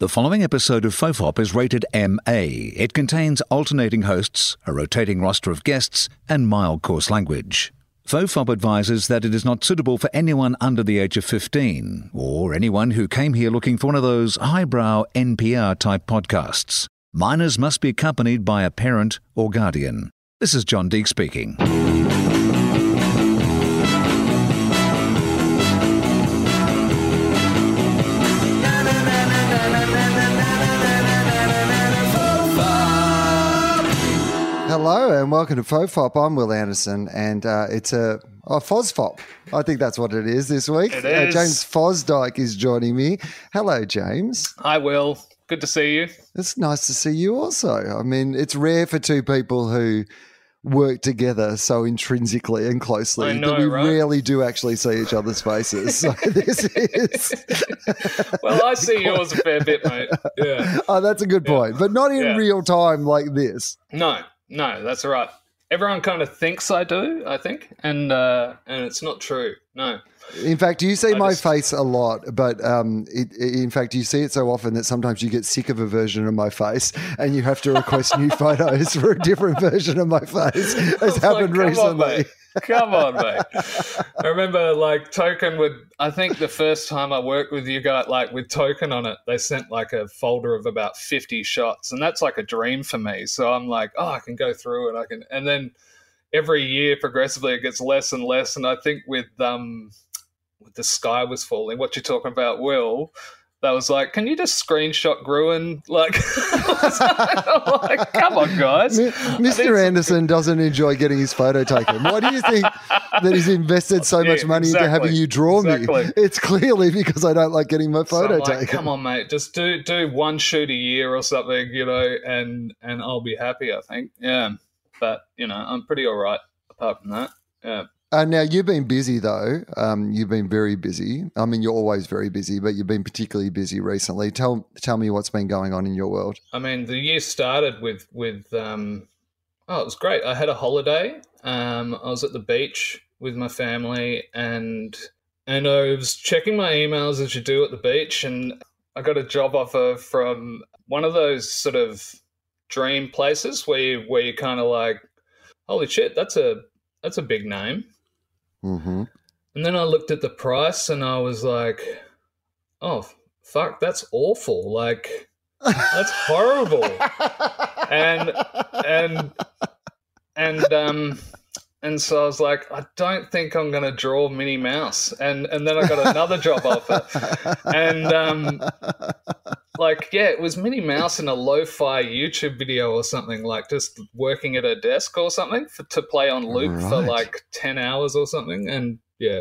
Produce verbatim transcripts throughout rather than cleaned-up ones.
The following episode of Fofop is rated M A. It contains alternating hosts, a rotating roster of guests, and mild coarse language. Fofop advises that it is not suitable for anyone under the age of fifteen, or anyone who came here looking for one of those highbrow N P R-type podcasts. Minors must be accompanied by a parent or guardian. This is John Deek speaking. Hello and welcome to Fofop. I'm Will Anderson, and uh, it's a, a Fosfop. I think that's what it is this week. It is. Uh, James Fosdyke is joining me. Hello, James. Hi, Will. Good to see you. It's nice to see you also. I mean, it's rare for two people who work together so intrinsically and closely I know, that we right? rarely do actually see each other's faces. So this is well, I see yours a fair bit, mate. Yeah. Oh, that's a good yeah. point, but not in yeah. real time like this. No. No, that's right. Everyone kind of thinks I do, I think, and uh, and it's not true. No. In fact, you see I my just... face a lot, but um, it, it, in fact, you see it so often that sometimes you get sick of a version of my face and you have to request new photos for a different version of my face. It's happened like, recently. Come on, mate. I remember, like, Token would, I think the first time I worked with you guys, like, with Token on it, they sent, like, a folder of about fifty shots, and that's, like, a dream for me. So I'm like, oh, I can go through it. I can, and then every year, progressively, it gets less and less, and I think with um, with The Sky Was Falling, what you're talking about, Will, that was like, can you just screenshot Gruen? Like, I'm like, come on, guys. Mister Anderson doesn't enjoy getting his photo taken. Why do you think that he's invested so yeah, much money exactly. into having you draw exactly. me? It's clearly because I don't like getting my photo so like, taken. Come on, mate. Just do do one shoot a year or something, you know, and, and I'll be happy, I think. Yeah. But, you know, I'm pretty all right apart from that. Yeah. Uh, now, you've been busy, though. Um, you've been very busy. I mean, you're always very busy, but you've been particularly busy recently. Tell tell me what's been going on in your world. I mean, the year started with, with um, oh, it was great. I had a holiday. Um, I was at the beach with my family, and and I was checking my emails, as you do at the beach, and I got a job offer from one of those sort of dream places where you, where you kind of like, holy shit, that's a that's a big name. Mm-hmm. And then I looked at the price and I was like, oh, fuck, that's awful. Like, that's horrible. and and and um and so I was like, I don't think I'm gonna draw Minnie Mouse. And and then I got another job offer. And um like, yeah, it was Minnie Mouse in a lo-fi YouTube video or something, like just working at her desk or something for, to play on loop right. for like ten hours or something. And, yeah.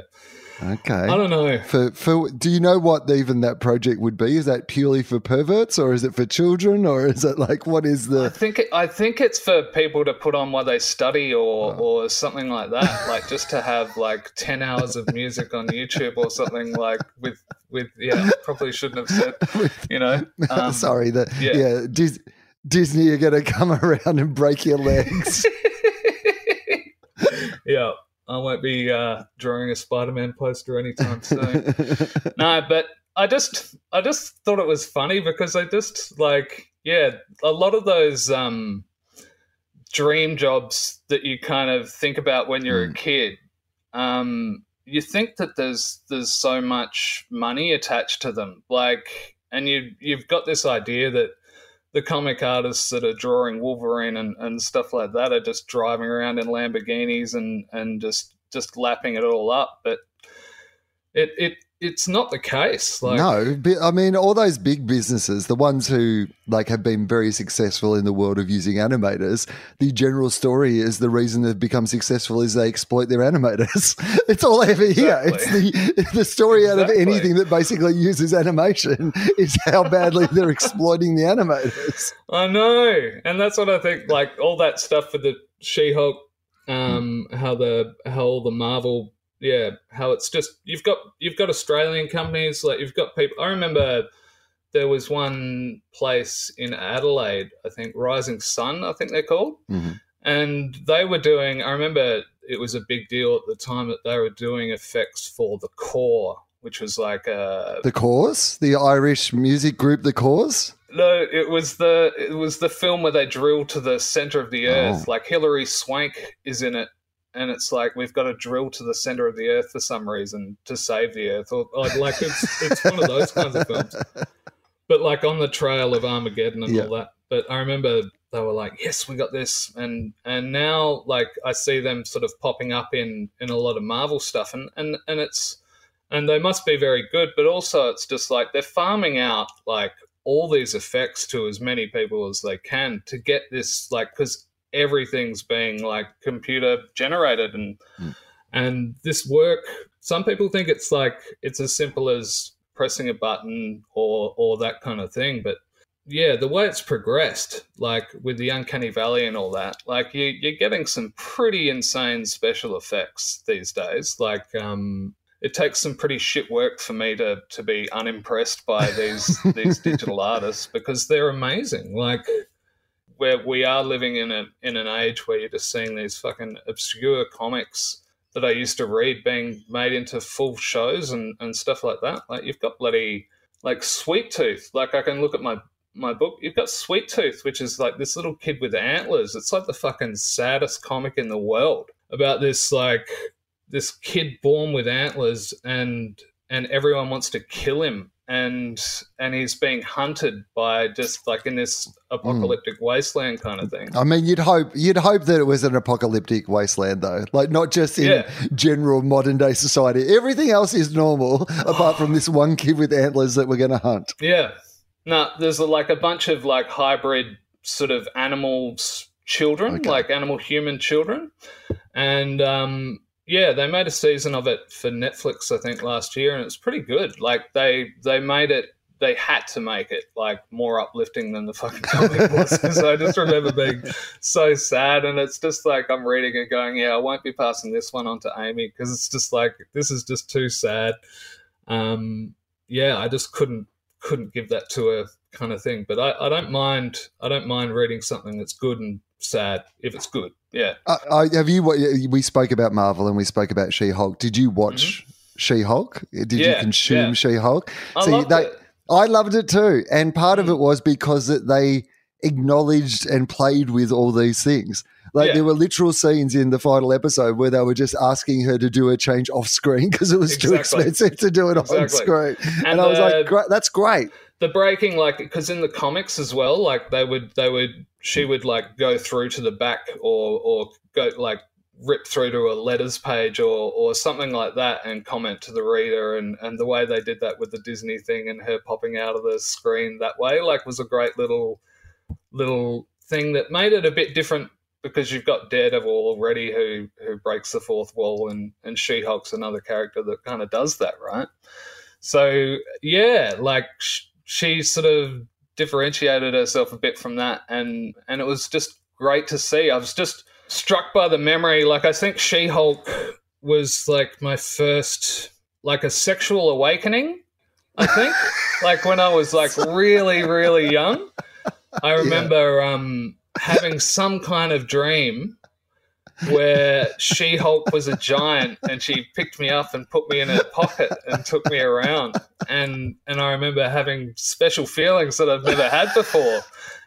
Okay. I don't know. For for do you know what even that project would be? Is that purely for perverts or is it for children or is it like what is the... I think, it, I think it's for people to put on while they study or, oh. or something like that, like just to have like ten hours of music on YouTube or something like with... With yeah, probably shouldn't have said, you know. Um, Sorry, that yeah, yeah Dis- Disney are going to come around and break your legs. yeah, I won't be uh, drawing a Spider-Man poster anytime soon. No, but I just, I just thought it was funny because I just like, yeah, a lot of those um, dream jobs that you kind of think about when you're mm. a kid. Um, You think that there's there's so much money attached to them, like, and you you've got this idea that the comic artists that are drawing Wolverine and, and stuff like that are just driving around in Lamborghinis and, and just just lapping it all up, but it it it's not the case. Like, no, I mean, all those big businesses, the ones who like have been very successful in the world of using animators, the general story is the reason they've become successful is they exploit their animators. It's all over exactly. here. It's the it's the story exactly. out of anything that basically uses animation is how badly they're exploiting the animators. I know. And that's what I think, like all that stuff for the She-Hulk, um, mm. how the how all the Marvel yeah, how it's just you've got you've got Australian companies, like you've got people. I remember there was one place in Adelaide, I think Rising Sun, I think they're called, mm-hmm. and they were doing. I remember it was a big deal at the time that they were doing effects for the core which was like a The Cause, the Irish music group The Cause. No, it was the it was the film where they drill to the center of the earth. Oh. Like Hilary Swank is in it, and it's like we've got to drill to the center of the earth for some reason to save the earth, or, or like it's it's one of those kinds of films. But like on the trail of Armageddon and yeah. all that. But I remember they were like, "Yes, we got this," and and now like I see them sort of popping up in in a lot of Marvel stuff, and and and it's and they must be very good, but also it's just like they're farming out like all these effects to as many people as they can to get this, like, because everything's being like computer generated and mm. and this work. Some people think it's like it's as simple as pressing a button or or that kind of thing, but yeah, the way it's progressed, like with the Uncanny Valley and all that, like you, you're getting some pretty insane special effects these days. Like, um, it takes some pretty shit work for me to to be unimpressed by these these digital artists, because they're amazing. Like, where we are living in a in an age where you're just seeing these fucking obscure comics that I used to read being made into full shows and, and stuff like that. Like, you've got bloody like Sweet Tooth. Like, I can look at my my book. You've got Sweet Tooth, which is like this little kid with antlers. It's like the fucking saddest comic in the world about this like. This kid born with antlers, and and everyone wants to kill him, and and he's being hunted by just like in this apocalyptic mm. wasteland kind of thing. I mean, you'd hope you'd hope that it was an apocalyptic wasteland though, like not just in yeah. general modern day society. Everything else is normal apart from this one kid with antlers that we're going to hunt. Yeah, no, there's like a bunch of like hybrid sort of animals children, okay. like animal human children, and um. Yeah, they made a season of it for Netflix, I think, last year, and it's pretty good. Like they they made it, they had to make it like more uplifting than the fucking comic was, because I just remember being so sad, and it's just like I'm reading it going, yeah, I won't be passing this one on to Amy, because it's just like this is just too sad. Um, yeah, I just couldn't couldn't give that to her kind of thing. But I, I don't mind I don't mind reading something that's good and sad if it's good. Yeah. Uh, uh, have you? We spoke about Marvel and we spoke about She-Hulk. Did you watch mm-hmm. She-Hulk? Did yeah, you consume yeah. She-Hulk? I See, loved they, it. I loved it too, and part mm-hmm. of it was because they acknowledged and played with all these things. Like yeah. there were literal scenes in the final episode where they were just asking her to do a change off screen because it was exactly. too expensive to do it exactly. on screen, and, and the, I was like, great, "That's great." The breaking, like, because in the comics as well, like they would, they would, she would like go through to the back, or or go like rip through to a letters page, or or something like that, and comment to the reader, and and the way they did that with the Disney thing and her popping out of the screen that way, like, was a great little little thing that made it a bit different. Because you've got Daredevil already who, who breaks the fourth wall, and, and She-Hulk's another character that kind of does that, right? So, yeah, like sh- she sort of differentiated herself a bit from that, and, and it was just great to see. I was just struck by the memory. Like, I think She-Hulk was like my first, like a sexual awakening, I think, like when I was like really, really young. I remember... Yeah. um. having some kind of dream where She-Hulk was a giant and she picked me up and put me in her pocket and took me around. And and I remember having special feelings that I've never had before.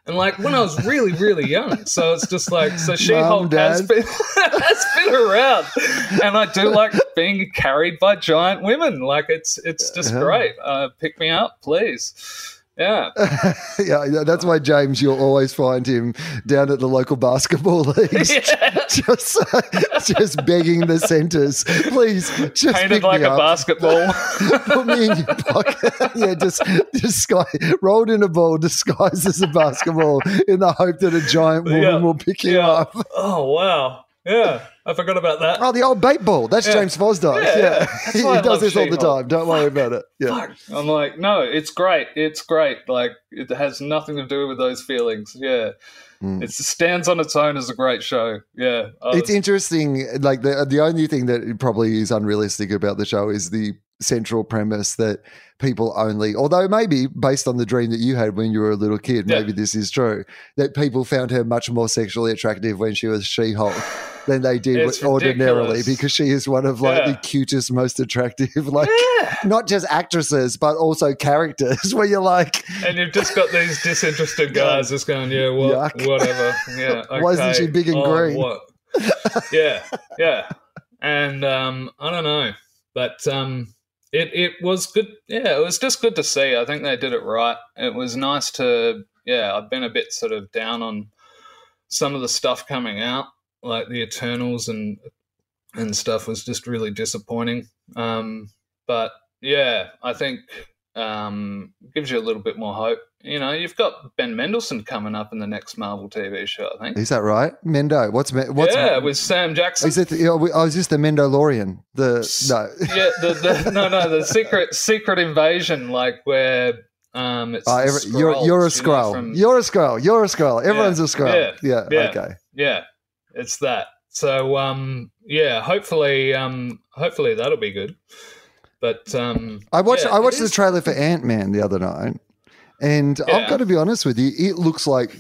And, like, when I was really, really young. So it's just like, so She-Hulk has been, has been around. And I do like being carried by giant women. Like, it's, it's just uh-huh. great. Uh, pick me up, please. Yeah. yeah, that's why, James, you'll always find him down at the local basketball leagues yeah. just uh, just begging the centres, please, just painted like a up. basketball. Put me in your pocket. yeah, just, just sky, rolled in a ball disguised as a basketball in the hope that a giant woman yeah. will pick you yeah. up. Oh, wow. Yeah, I forgot about that. Oh, the old bait ball. That's yeah. James Fosdyke. Yeah, yeah. That's he does this all the time. Don't Fuck. worry about it. Yeah, Fuck. I'm like, no, it's great. It's great. Like, it has nothing to do with those feelings. Yeah, mm. it stands on its own as a great show. Yeah, was- it's interesting. Like the the only thing that probably is unrealistic about the show is the central premise that people only, although maybe based on the dream that you had when you were a little kid, yeah. maybe this is true, that people found her much more sexually attractive when she was She-Hulk than they did it's ordinarily ridiculous. Because she is one of like yeah. the cutest, most attractive, like yeah. not just actresses, but also characters where you're like. And you've just got these disinterested guys just going, yeah, what, whatever. Yeah, okay. Why isn't she big and oh, green? What? yeah, yeah. And um, I don't know, but um, it it was good. Yeah, it was just good to see. I think they did it right. It was nice to, yeah, I've been a bit sort of down on some of the stuff coming out, like the Eternals and and stuff was just really disappointing. Um, but, yeah, I think um, gives you a little bit more hope. You know, you've got Ben Mendelsohn coming up in the next Marvel T V show, I think. Is that right? Mendo. What's what's Yeah, with Sam Jackson. Is it the, oh, is this the Mendolorian? The no. Yeah, the, the no, no, the secret secret invasion, like where um it's oh, every, Skrulls, you're, you're a Skrull. You know, from, you're a Skrull. You're a Skrull. Everyone's yeah, a Skrull. Yeah, yeah, yeah. Okay. Yeah. It's that. So um yeah, hopefully um hopefully that'll be good. But um I watched yeah, I watched the trailer for Ant-Man the other night. And yeah. I've got to be honest with you, it looks like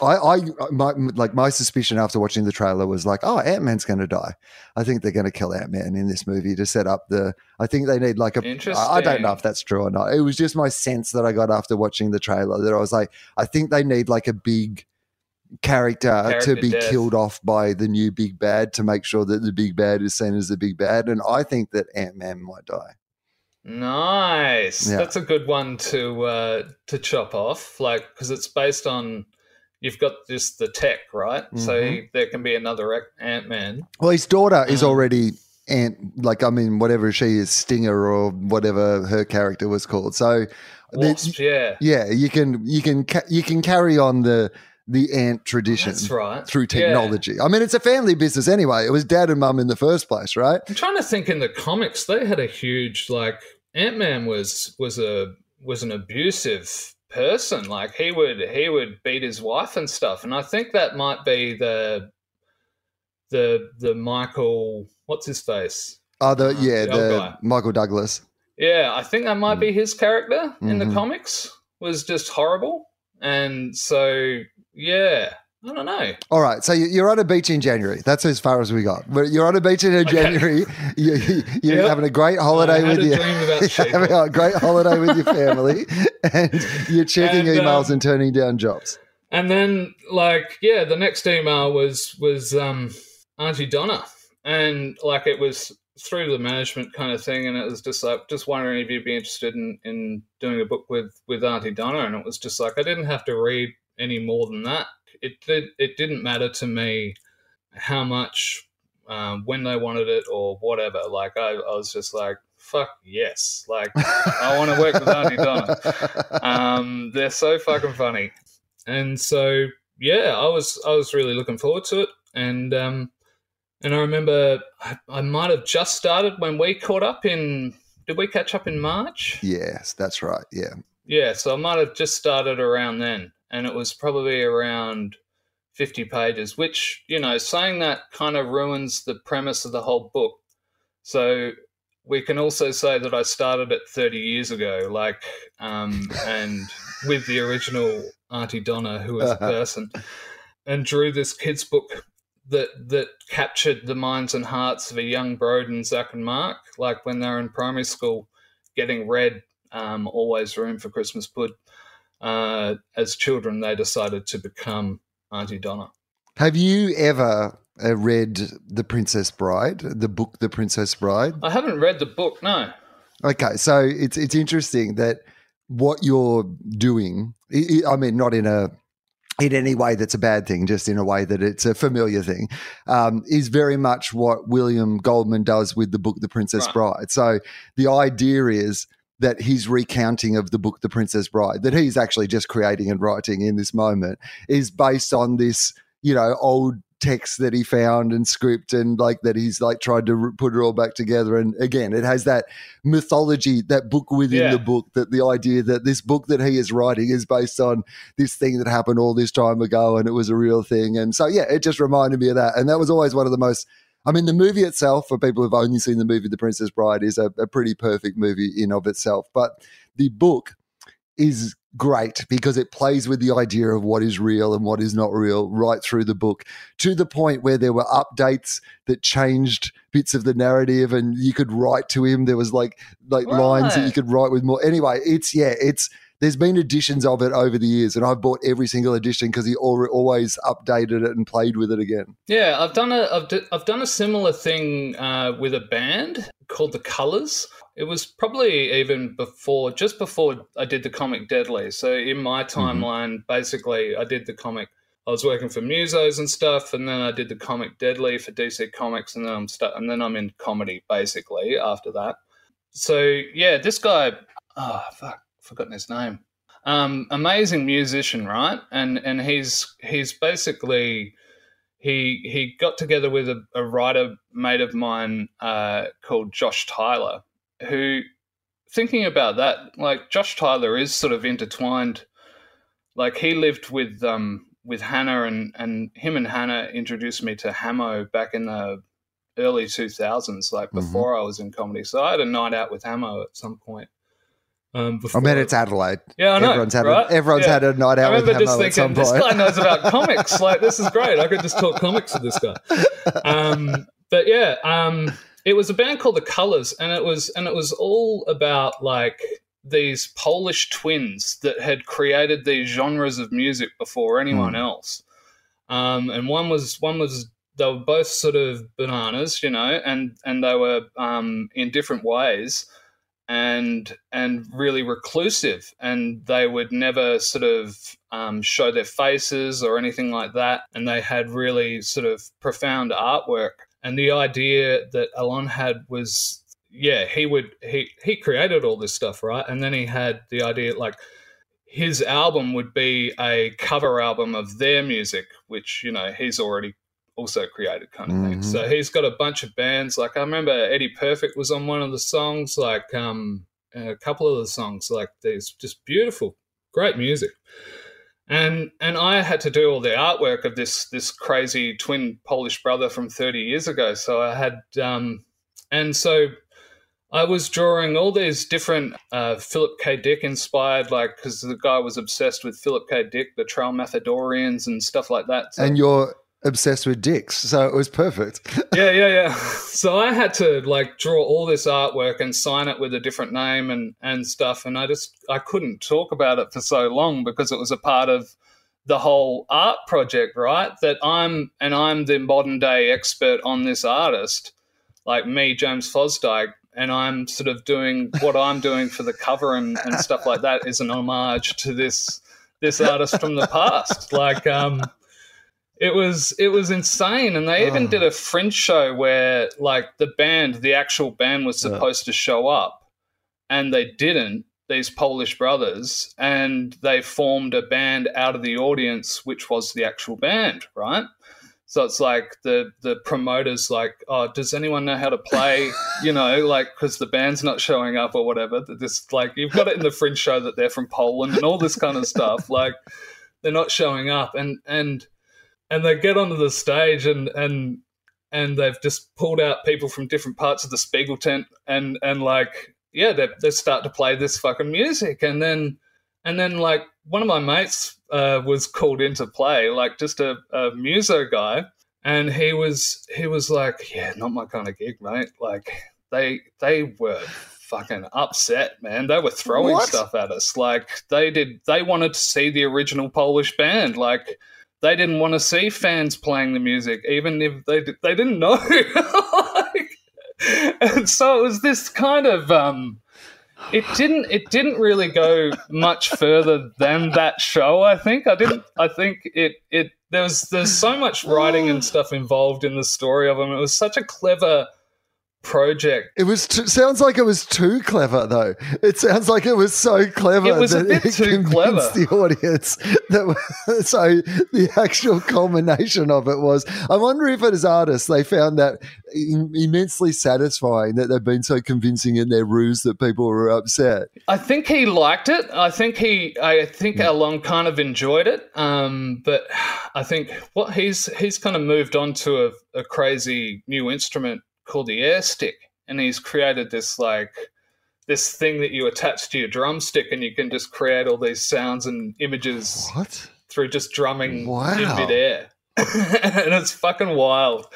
I, I my, like my suspicion after watching the trailer was like, oh, Ant-Man's going to die. I think they're going to kill Ant-Man in this movie to set up the – I think they need like a – I don't know if that's true or not. It was just my sense that I got after watching the trailer that I was like, I think they need like a big – Character, character to be death. Killed off by the new big bad to make sure that the big bad is seen as the big bad. And I think that Ant-Man might die. Nice. Yeah. That's a good one to uh, to chop off, like, because it's based on you've got just the tech, right? Mm-hmm. So he, there can be another Ant-Man. Well, his daughter um, is already Ant, like, I mean, whatever she is, Stinger or whatever her character was called. So, Wasp, yeah, yeah, you can you can you can carry on the. The ant tradition That's right. through technology. Yeah. I mean, it's a family business anyway. It was dad and mum in the first place, right? I'm trying to think in the comics, they had a huge, like, Ant-Man was was a was an abusive person. Like, he would he would beat his wife and stuff. And I think that might be the the the Michael what's his face? Oh, the um, yeah, the, the Michael Douglas. Yeah, I think that might mm. be his character mm-hmm. in the comics was just horrible. And so yeah, I don't know. All right, so you're on a beach in January. That's as far as we got. But you're on a beach in okay. January. You, you, you're yep. having a great holiday with your having a great holiday with your family, and you're checking and, emails um, and turning down jobs. And then, like, yeah, the next email was was um, Aunty Donna, and like it was through the management kind of thing, and it was just like, just wondering if you'd be interested in in doing a book with with Aunty Donna, and it was just like I didn't have to read. Any more than that, it it, it didn't matter to me how much, um, when they wanted it or whatever. Like I, I was just like, fuck yes, like I want to work with Aunty Donna. Um, they're so fucking funny, and so yeah, I was I was really looking forward to it, and um, and I remember I, I might have just started when we caught up in. Did we catch up in March? Yes, that's right. Yeah. Yeah, so I might have just started around then. And it was probably around fifty pages, which, you know, saying that kind of ruins the premise of the whole book. So we can also say that I started it thirty years ago, like, um, and with the original Aunty Donna, who was a person, and drew this kid's book that that captured the minds and hearts of a young Broden, Zach and Mark, like when they were in primary school getting read, um, Always Room for Christmas Pud. Uh, as children, they decided to become Aunty Donna. Have you ever uh, read The Princess Bride, the book The Princess Bride? I haven't read the book, no. Okay, so it's it's interesting that what you're doing, I mean, not in a in any way that's a bad thing, just in a way that it's a familiar thing, um, is very much what William Goldman does with the book The Princess right. Bride. So the idea is that his recounting of the book The Princess Bride, that he's actually just creating and writing in this moment, is based on this, you know, old text that he found and script and like that he's like tried to put it all back together. And again, it has that mythology, that book within yeah. the book, that the idea that this book that he is writing is based on this thing that happened all this time ago and it was a real thing. And so, yeah, it just reminded me of that. And that was always one of the most I mean, the movie itself, for people who've only seen the movie The Princess Bride, is a, a pretty perfect movie in of itself. But the book is great because it plays with the idea of what is real and what is not real right through the book, to the point where there were updates that changed bits of the narrative and you could write to him. There was like like right. lines that you could write with more. Anyway, it's, yeah, it's, there's been editions of it over the years, and I've bought every single edition because he always updated it and played with it again. Yeah, I've done a, I've, d- I've done a similar thing uh, with a band called The Colors. It was probably even before, just before I did the comic Deadly. So in my timeline, mm-hmm. basically, I did the comic. I was working for Musos and stuff, and then I did the comic Deadly for D C Comics, and then I'm st- and then I'm in comedy basically after that. So yeah, this guy, oh fuck. forgotten his name, um amazing musician, right? And and he's he's basically he he got together with a, a writer mate of mine uh called Josh Tyler, who, thinking about that, like Josh Tyler is sort of intertwined. Like he lived with um with Hannah, and and him and Hannah introduced me to Hamo back in the early two thousands, like before mm-hmm. I was in comedy. So I had a night out with Hamo at some point. Um, I mean, it's Adelaide. Yeah, I know. Everyone's had, right? a, everyone's yeah. had a night out with Hamo just thinking, at some point. This guy knows about comics. Like, this is great. I could just talk comics with this guy. Um, but yeah, um, it was a band called The Colors, and it was and it was all about like these Polish twins that had created these genres of music before anyone mm. else. Um, and one was one was they were both sort of bananas, you know, and and they were um, in different ways. and and really reclusive, and they would never sort of um, show their faces or anything like that, and they had really sort of profound artwork. And the idea that Alon had was, yeah, he would he he created all this stuff, right? And then he had the idea like his album would be a cover album of their music, which, you know, he's already also created, kind of mm-hmm. thing. So he's got a bunch of bands. Like I remember Eddie Perfect was on one of the songs, like um, a couple of the songs, like these just beautiful, great music. And and I had to do all the artwork of this this crazy twin Polish brother from thirty years ago. So I had, um, and so I was drawing all these different uh, Philip K. Dick inspired, like, because the guy was obsessed with Philip K. Dick, the Trailmethadorians and stuff like that. So, and you're obsessed with dicks, so it was perfect. yeah yeah yeah so I had to like draw all this artwork and sign it with a different name and and stuff, and I just I couldn't talk about it for so long because it was a part of the whole art project, right? That I'm and I'm the modern day expert on this artist, like me, James Fosdyke, and I'm sort of doing what I'm doing for the cover and, and stuff like that is an homage to this this artist from the past. Like um It was it was insane, and they even oh. did a fringe show where like the band, the actual band was supposed yeah. to show up, and they didn't, these Polish brothers, and they formed a band out of the audience, which was the actual band, right? So it's like the, the promoter's like, oh, does anyone know how to play, you know, like because the band's not showing up or whatever. This, like you've got it in the fringe show that they're from Poland and all this kind of stuff. Like they're not showing up, and and... And they get onto the stage and and and they've just pulled out people from different parts of the Spiegel tent and, and like, yeah, they they start to play this fucking music. And then and then like one of my mates uh, was called in to play, like just a, a muso guy, and he was he was like, yeah, not my kind of gig, mate. Like they they were fucking upset, man. They were throwing what? stuff at us. Like they did they wanted to see the original Polish band, like they didn't want to see fans playing the music, even if they they didn't know. Like, and so it was this kind of um, it didn't it didn't really go much further than that show. I think I didn't. I think it it there was there's so much writing and stuff involved in the story of them. It was such a clever project. It was too, sounds like it was too clever, though. It sounds like it was so clever. It was a bit too clever. The audience. That, so the actual culmination of it was, I wonder if it is artists, they found that immensely satisfying that they've been so convincing in their ruse that people were upset. I think he liked it. I think he, I think yeah. Alon kind of enjoyed it. Um, but I think what he's he's kind of moved on to a, a crazy new instrument called the air stick, and he's created this like this thing that you attach to your drumstick, and you can just create all these sounds and images what? through just drumming wow. in mid-air. And it's fucking wild.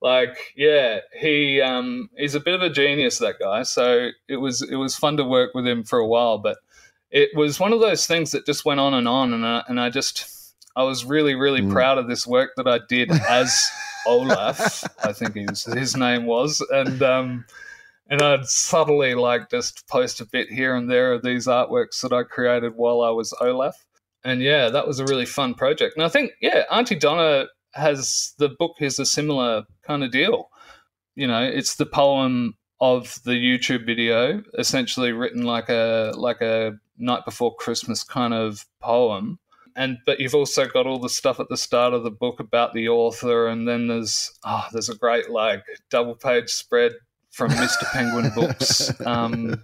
Like, yeah, he um he's a bit of a genius, that guy. So it was it was fun to work with him for a while, but it was one of those things that just went on and on, and I, and I just I was really really mm. proud of this work that I did as Olaf, I think his his name was, and um, and I'd subtly like just post a bit here and there of these artworks that I created while I was Olaf, and yeah, that was a really fun project. And I think yeah, Aunty Donna has the book is a similar kind of deal. You know, it's the poem of the YouTube video, essentially written like a like a Night Before Christmas kind of poem. And but you've also got all the stuff at the start of the book about the author, and then there's oh, there's a great like double page spread from Mister Penguin Books, um,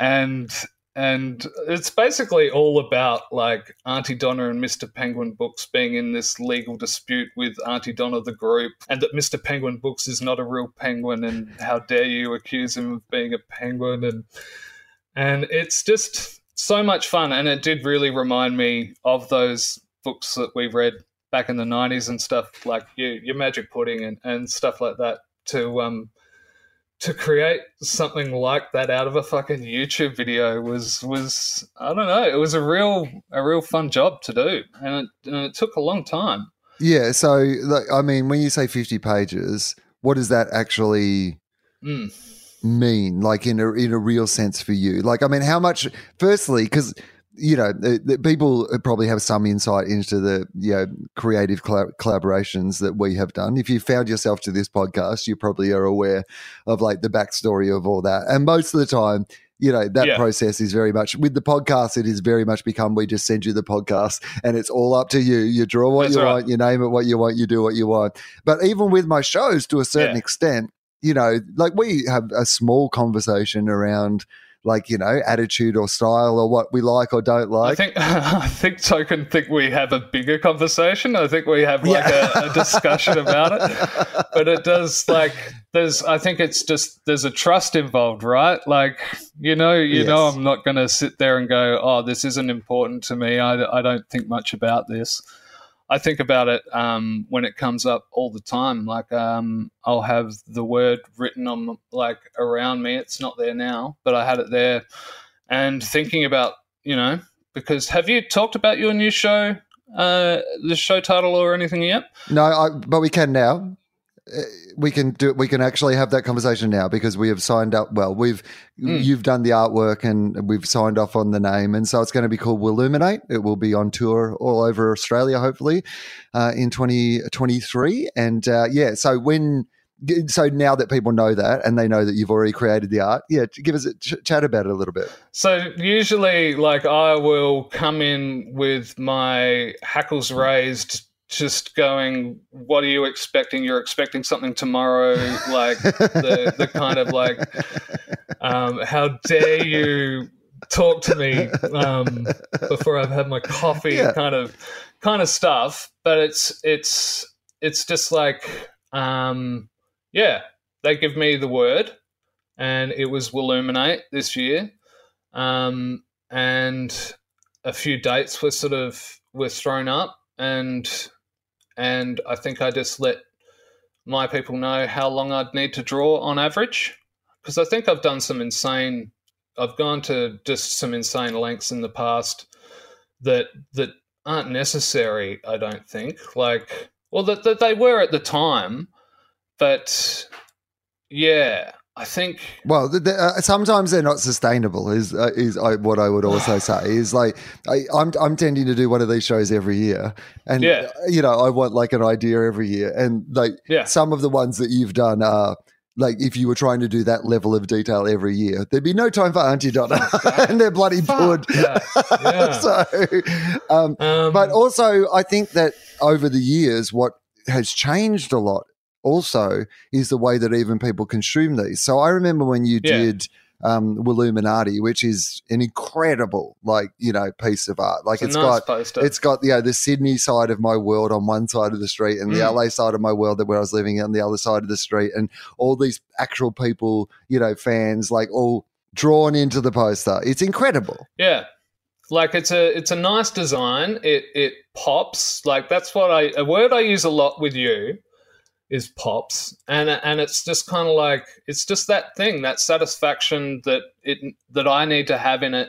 and and it's basically all about like Aunty Donna and Mister Penguin Books being in this legal dispute with Aunty Donna the group, and that Mister Penguin Books is not a real penguin, and how dare you accuse him of being a penguin, and and it's just so much fun, and it did really remind me of those books that we read back in the nineties and stuff, like your, your Magic Pudding and, and stuff like that, to um to create something like that out of a fucking YouTube video was was I don't know, it was a real a real fun job to do, and it, and it took a long time. Yeah, so like, I mean, when you say fifty pages, what does that actually mm. mean, like in a in a real sense for you? Like, I mean, how much? Firstly, because you know the, the people probably have some insight into the you know creative collab- collaborations that we have done. If you found yourself to this podcast, you probably are aware of like the backstory of all that. And most of the time, you know, that yeah. process is very much with the podcast. It has very much become, we just send you the podcast and it's all up to you. You draw what That's you right. want, you name it what you want, you do what you want. But even with my shows, to a certain yeah. extent. You know, like we have a small conversation around, like, you know, attitude or style or what we like or don't like. I think I think Token think we have a bigger conversation. I think we have like yeah. a, a discussion about it. But it does like there's I think it's just there's a trust involved, right? Like, you know, you yes. know I'm not going to sit there and go, oh, this isn't important to me. I, I don't think much about this. I think about it um, when it comes up all the time. Like um, I'll have the word written on like around me. It's not there now, but I had it there. And thinking about, you know, because have you talked about your new show, uh, the show title or anything yet? No, I, but we can now. We can do. We can actually have that conversation now because we have signed up. Well, we've mm. you've done the artwork and we've signed off on the name, and so it's going to be called Willuminate. It will be on tour all over Australia, hopefully, uh, in twenty twenty-three. And uh, yeah, so when so now that people know that and they know that you've already created the art, yeah, give us a ch- chat about it a little bit. So usually, like I will come in with my hackles raised. Just going, what are you expecting? You're expecting something tomorrow, like the, the kind of like, um, how dare you talk to me um, before I've had my coffee, yeah. kind of, kind of stuff. But it's it's it's just like, um, yeah, they give me the word, and it was Willuminate this year, um, and a few dates were sort of were thrown up and. And I think I just let my people know how long I'd need to draw on average, because I think I've done some insane – I've gone to just some insane lengths in the past that that aren't necessary, I don't think. Like, well, that, that they were at the time, but, yeah, I think – Well, the, uh, sometimes they're not sustainable is uh, is I, what I would also say is like I, I'm I'm tending to do one of these shows every year and, yeah. you know, I want like an idea every year and like yeah. some of the ones that you've done are like if you were trying to do that level of detail every year, there'd be no time for Aunty Donna and their bloody Fuck. Board. Yeah. Yeah. so, um, um, but also I think that over the years what has changed a lot also is the way that even people consume these. So I remember when you yeah. did um, Willuminati, which is an incredible, like, you know, piece of art. Like it's, it's nice got, poster. It's got, you know, the Sydney side of my world on one side of the street and mm. the L A side of my world that where I was living on the other side of the street, and all these actual people, you know, fans, like all drawn into the poster. It's incredible. Yeah. Like it's a, it's a nice design. It, it pops. Like that's what I, a word I use a lot with you is pops, and and it's just kind of like it's just that thing, that satisfaction that it that I need to have in it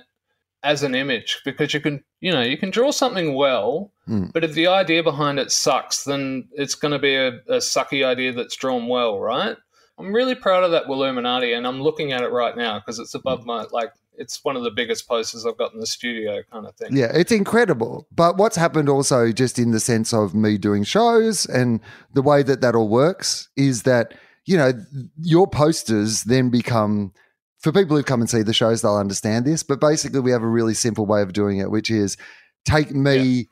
as an image, because you can you know you can draw something well, mm. but if the idea behind it sucks, then it's going to be a, a sucky idea that's drawn well, right? I'm really proud of that Willuminati, and I'm looking at it right now because it's above mm. my like. It's one of the biggest posters I've got in the studio kind of thing. Yeah, it's incredible. But what's happened also just in the sense of me doing shows and the way that that all works is that, you know, your posters then become – for people who come and see the shows, they'll understand this. But basically we have a really simple way of doing it, which is take me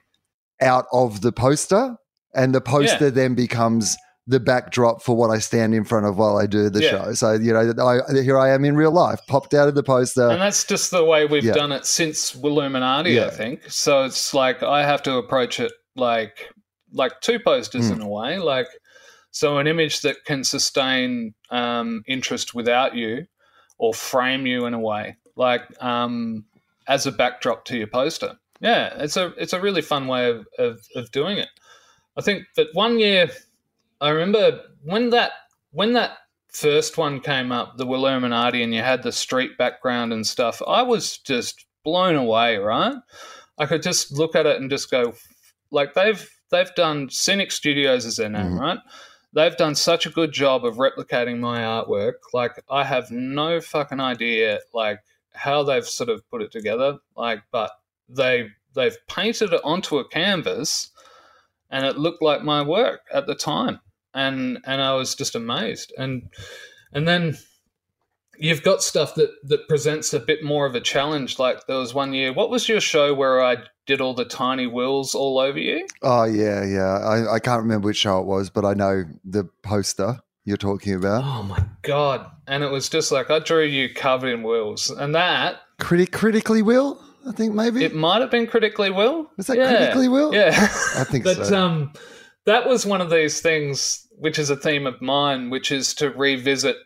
yeah. out of the poster, and the poster yeah. then becomes – the backdrop for what I stand in front of while I do the yeah. show. So, you know, I, here I am in real life, popped out of the poster. And that's just the way we've yeah. done it since Willuminati, yeah. I think. So it's like I have to approach it like like two posters mm. in a way. Like, so an image that can sustain um, interest without you, or frame you in a way, like um, as a backdrop to your poster. Yeah, it's a it's a really fun way of of, of doing it. I think that one year... I remember when that when that first one came up, the Willuminati, and you had the street background and stuff, I was just blown away, right? I could just look at it and just go, like they've they've done, Scenic Studios is their name, mm-hmm. right? They've done such a good job of replicating my artwork. Like I have no fucking idea like how they've sort of put it together, like, but they they've painted it onto a canvas and it looked like my work at the time. And and I was just amazed. And and then you've got stuff that, that presents a bit more of a challenge. Like there was one year, what was your show where I did all the tiny wills all over you? Oh, yeah, yeah. I, I can't remember which show it was, but I know the poster you're talking about. Oh, my God. And it was just like I drew you covered in wills. And that. Critic- critically Will? I think maybe. It might have been Critically Will. Was that yeah. Critically Will? Yeah. I think but, so. But um, that was one of these things... which is a theme of mine, which is to revisit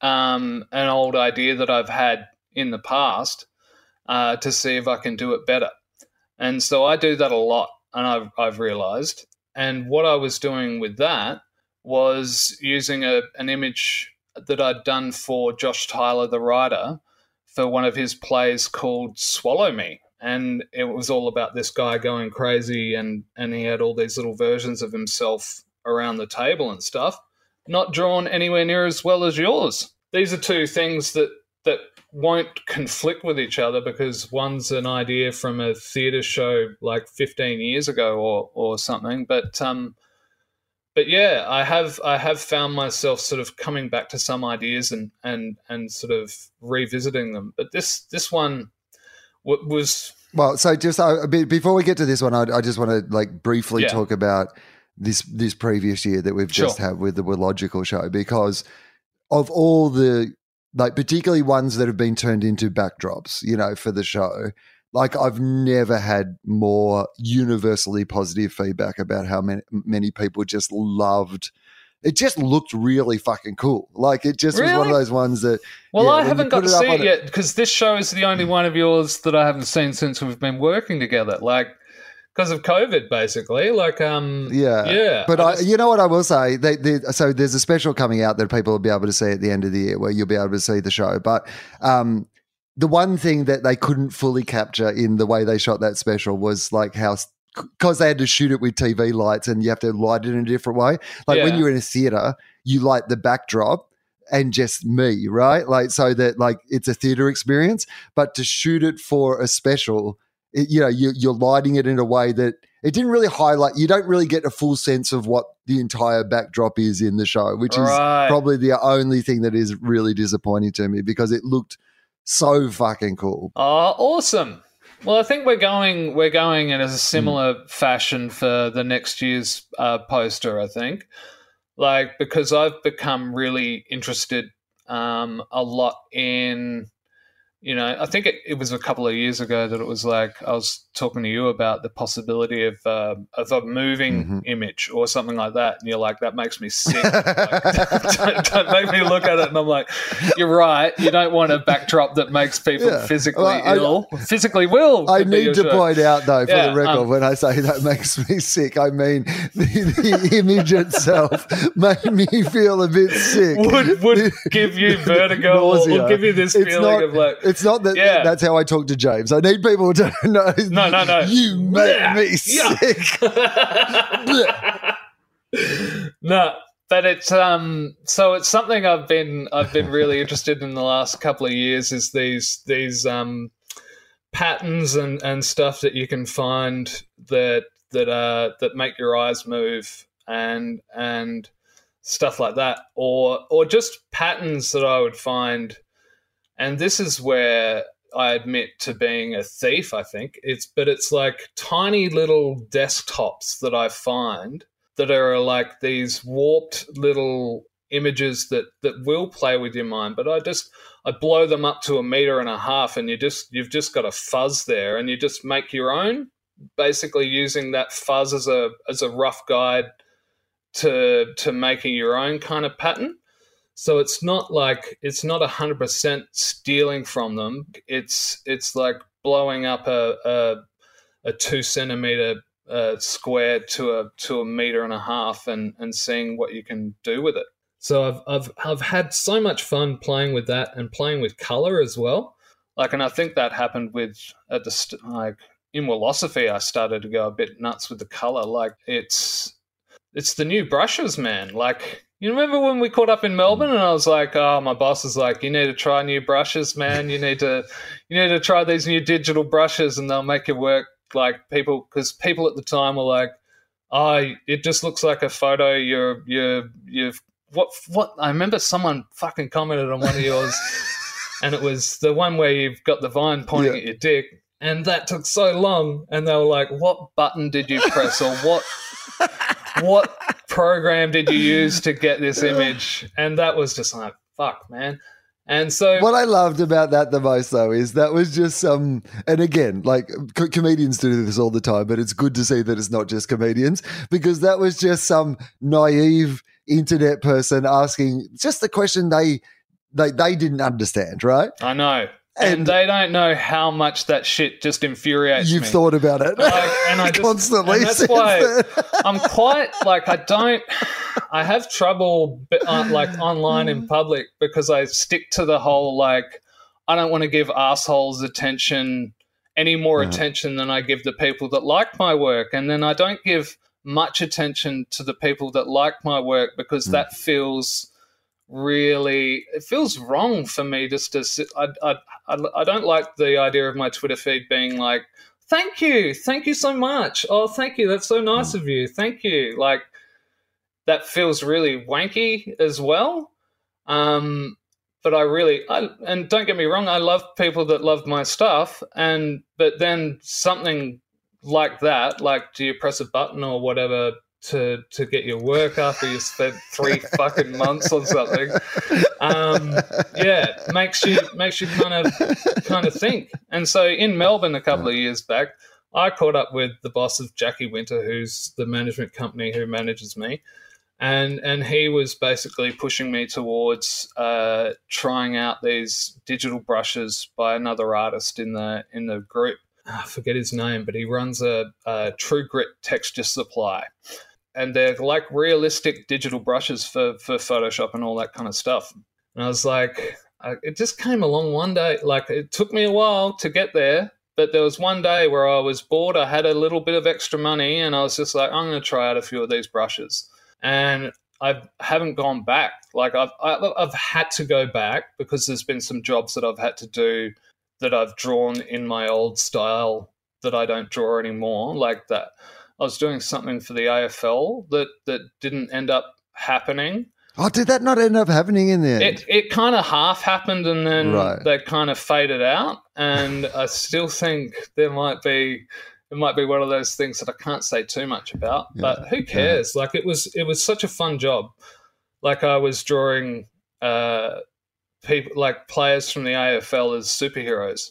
um, an old idea that I've had in the past uh, to see if I can do it better. And so I do that a lot, and I've, I've realized. And what I was doing with that was using a, an image that I'd done for Josh Tyler, the writer, for one of his plays called Swallow Me. And it was all about this guy going crazy, and, and he had all these little versions of himself around the table and stuff, not drawn anywhere near as well as yours. These are two things that that won't conflict with each other, because one's an idea from a theatre show like fifteen years ago or or something. But um, but yeah, I have I have found myself sort of coming back to some ideas and and and sort of revisiting them. But this this one w- was well. So just uh, before we get to this one, I, I just want to like briefly yeah. talk about. This this previous year that we've just sure. had with the Willogical show, because of all the like particularly ones that have been turned into backdrops, you know, for the show, like I've never had more universally positive feedback about how many many people just loved. It just looked really fucking cool. Like it just really? was one of those ones that. Well, yeah, I haven't got to see it yet, because this show is the only one of yours that I haven't seen since we've been working together. Like. Because of COVID, basically, like um, yeah, yeah. But I, I you know what I will say, they, they, so there's a special coming out that people will be able to see at the end of the year, where you'll be able to see the show. But um, the one thing that they couldn't fully capture in the way they shot that special was like how, because they had to shoot it with T V lights, and you have to light it in a different way. Like yeah. when you're in a theater, you light the backdrop. And just me, right? Like so that like it's a theater experience. But to shoot it for a special. it, you know, you, you're lighting it in a way that it didn't really highlight. You don't really get a full sense of what the entire backdrop is in the show, which right. is probably the only thing that is really disappointing to me because it looked so fucking cool. Oh, awesome. Well, I think we're going we're going in a similar mm. fashion for the next year's uh, poster, I think, like because I've become really interested um, a lot in, you know, I think it, it was a couple of years ago that it was like I was talking to you about the possibility of, uh, of a moving mm-hmm. image or something like that, and you're like, that makes me sick. Like, don't, don't make me look at it. And I'm like, you're right. You don't want a backdrop that makes people yeah. physically well, ill. I, physically will. I need to show. point out, though, for yeah, the record, um, when I say that makes me sick, I mean the, the image itself made me feel a bit sick. Would, would give you vertigo or, or give you this it's feeling not, of like... It's not that yeah. that's how I talk to James. I need people to know. No, no, no. You make yeah. me sick. Yeah. No, but it's um. So it's something I've been I've been really interested in the last couple of years is these these um patterns and, and stuff that you can find that that uh that make your eyes move and and stuff like that, or or just patterns that I would find. And this is where I admit to being a thief, I think. It's but it's like tiny little desktops that I find that are like these warped little images that, that will play with your mind. But I just I blow them up to a meter and a half, and you just you've just got a fuzz there, and you just make your own, basically using that fuzz as a as a rough guide to to making your own kind of pattern. So it's not like it's not a hundred percent stealing from them. It's it's like blowing up a a, a two centimeter uh, square to a to a meter and a half, and, and seeing what you can do with it. So I've I've I've had so much fun playing with that and playing with color as well. Like, and I think that happened with at the st- like in Willosophy, I started to go a bit nuts with the color. Like it's it's the new brushes, man. Like. You remember when we caught up in Melbourne and I was like, oh, my boss is like, you need to try new brushes, man. You need to you need to try these new digital brushes and they'll make it work like people – because people at the time were like, oh, it just looks like a photo. You're – you're you've what what I remember someone fucking commented on one of yours and it was the one where you've got the vine pointing yeah. at your dick and that took so long and they were like, what button did you press or what – what – program did you use to get this image? And that was just like, fuck, man. And so what I loved about that the most, though, is that was just some – and again, like co- comedians do this all the time, but it's good to see that it's not just comedians because that was just some naive internet person asking just the question they they, they didn't understand, right? I know. And, and they don't know how much that shit just infuriates you've me. You've thought about it like, and I just, constantly. And that's why I'm quite like I don't – I have trouble like online in public because I stick to the whole like I don't want to give assholes attention, any more no. attention than I give the people that like my work. And then I don't give much attention to the people that like my work because mm. that feels – really it feels wrong for me just to sit I, I i i don't like the idea of my Twitter feed being like thank you thank you so much oh thank you that's so nice of you thank you like that feels really wanky as well um but i really i and don't get me wrong I love people that love my stuff and but then something like that like do you press a button or whatever to to get your work after you spent three fucking months on something, um, yeah, makes you makes you kind of kind of think. And so in Melbourne a couple of years back, I caught up with the boss of Jackie Winter, who's the management company who manages me, and and he was basically pushing me towards uh, trying out these digital brushes by another artist in the in the group. I forget his name, but he runs a, a True Grit texture supply. And they're like realistic digital brushes for, for Photoshop and all that kind of stuff. And I was like, I, it just came along one day. Like it took me a while to get there, but there was one day where I was bored. I had a little bit of extra money and I was just like, I'm going to try out a few of these brushes. And I haven't gone back. Like I've, I, I've had to go back because there's been some jobs that I've had to do that I've drawn in my old style that I don't draw anymore like that. I was doing something for the A F L that, that didn't end up happening. Oh, did that not end up happening in the end? It, it kind of half happened and then right. they kind of faded out. And I still think there might be it might be one of those things that I can't say too much about. Yeah. But who cares? Yeah. Like it was it was such a fun job. Like I was drawing uh, people like players from the A F L as superheroes,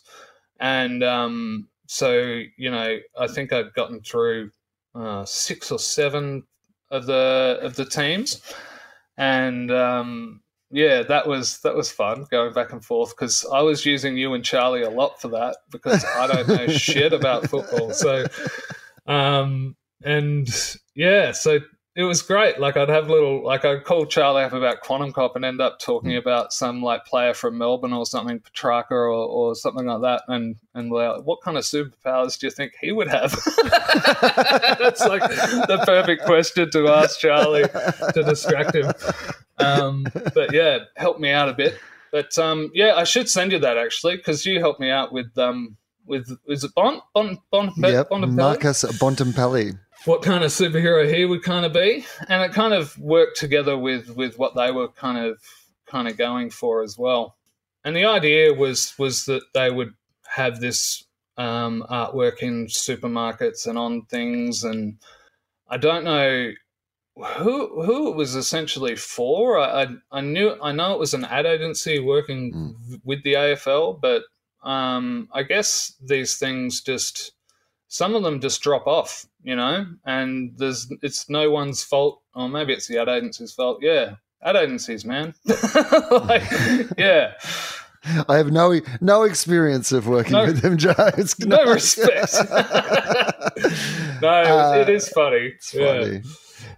and um, so you know I think I'd gotten through uh, six or seven of the of the teams. And um, yeah, that was that was fun going back and forth because I was using you and Charlie a lot for that because I don't know shit about football. So, um, and yeah, so it was great. Like I'd have little, like I'd call Charlie up about Quantum Cop and end up talking mm. about some like player from Melbourne or something, Petrarca or, or something like that. And and like, what kind of superpowers do you think he would have? That's like the perfect question to ask Charlie to distract him. Um, but yeah, helped me out a bit. But um, yeah, I should send you that actually because you helped me out with um with is it Bont Bont Bont yep, Bontempelli? Marcus Bontempelli. What kind of superhero he would kind of be, and it kind of worked together with, with what they were kind of kind of going for as well. And the idea was was that they would have this um, artwork in supermarkets and on things, and I don't know who who it was essentially for. I I, I knew I know it was an ad agency working mm. with the A F L, but um, I guess these things just. Some of them just drop off, you know, and there's it's no one's fault, or maybe it's the ad agency's fault. Yeah, ad agencies, man. Like, yeah. I have no no experience of working no, with them, Joe. It's no not. Respect. No, uh, it is funny. It's yeah. funny.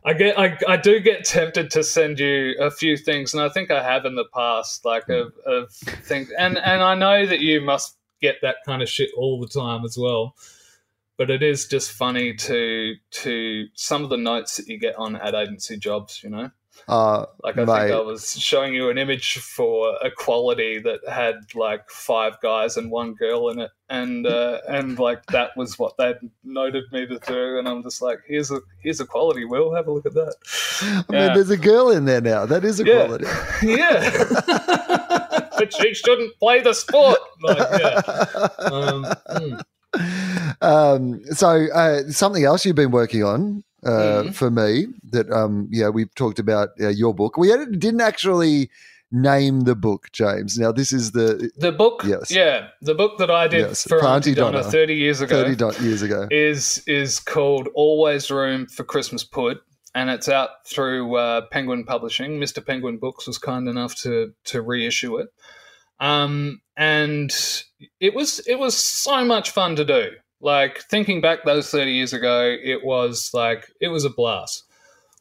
I get, I, I do get tempted to send you a few things, and I think I have in the past, like of, of things, and and I know that you must get that kind of shit all the time as well. But it is just funny to to some of the notes that you get on ad agency jobs, you know. Uh, like I mate. think I was showing you an image for Equality that had like five guys and one girl in it, and uh, and like that was what they noted me to do, and I'm just like, here's a here's Equality, Will, have a look at that. I yeah. mean, there's a girl in there now. That is Equality. Yeah. yeah. But she shouldn't play the sport. Like, yeah. Um, mm. Um, so uh, something else you've been working on uh, mm. for me that um, yeah we've talked about uh, your book. We didn't actually name the book, James. Now this is the the book. Yes, yeah, the book that I did yes. for Aunty Donna, Donna thirty years ago. Thirty do- years ago is is called Always Room for Christmas Pud, and it's out through uh, Penguin Publishing. Mister Penguin Books was kind enough to to reissue it. Um, and it was, it was so much fun to do. Like thinking back those thirty years ago, it was like, it was a blast.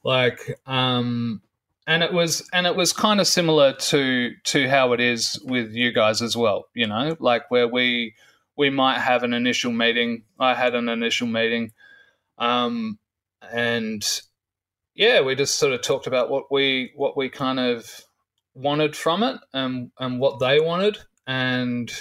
Like, um, and it was, and it was kind of similar to, to how it is with you guys as well, you know, like where we, we might have an initial meeting. I had an initial meeting, um, and yeah, we just sort of talked about what we, what we kind of, wanted from it and and what they wanted and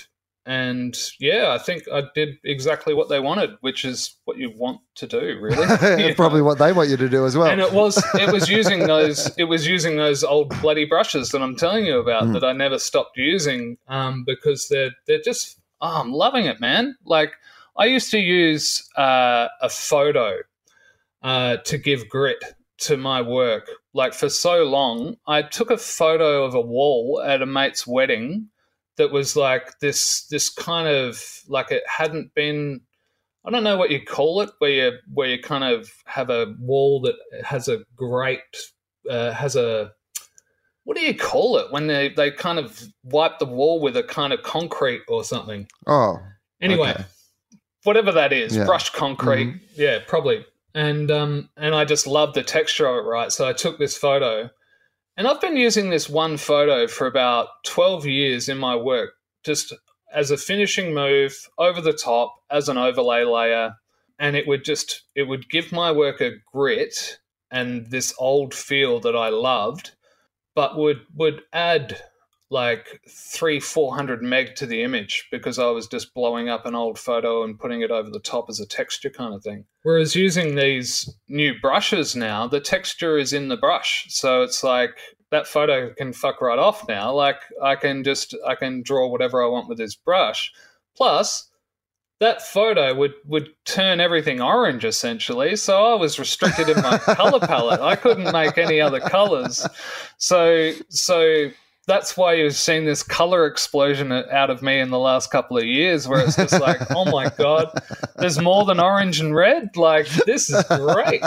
and yeah I think I did exactly what they wanted, which is what you want to do really. Probably know? What they want you to do as well. And it was it was using those it was using those old bloody brushes that I'm telling you about mm. that I never stopped using um because they're they're just oh, I'm loving it, man. Like I used to use uh a photo uh to give grit to my work. Like for so long, I took a photo of a wall at a mate's wedding that was like this this kind of like it hadn't been, I don't know what you call it, where you where you kind of have a wall that has a great uh, has a what do you call it when they, they kind of wipe the wall with a kind of concrete or something. Oh. Anyway, okay. Whatever that is, yeah. Brushed concrete. Mm-hmm. Yeah, probably. And um, and I just loved the texture of it, right? So I took this photo, and I've been using this one photo for about twelve years in my work, just as a finishing move, over the top, as an overlay layer, and it would just it would give my work a grit and this old feel that I loved, but would would add like three, four hundred meg to the image because I was just blowing up an old photo and putting it over the top as a texture kind of thing. Whereas using these new brushes now, the texture is in the brush. So it's like that photo can fuck right off now. Like I can just, I can draw whatever I want with this brush. Plus that photo would, would turn everything orange essentially. So I was restricted in my color palette. I couldn't make any other colors. So, so that's why you've seen this color explosion out of me in the last couple of years where it's just like, oh my God, there's more than orange and red. Like this is great.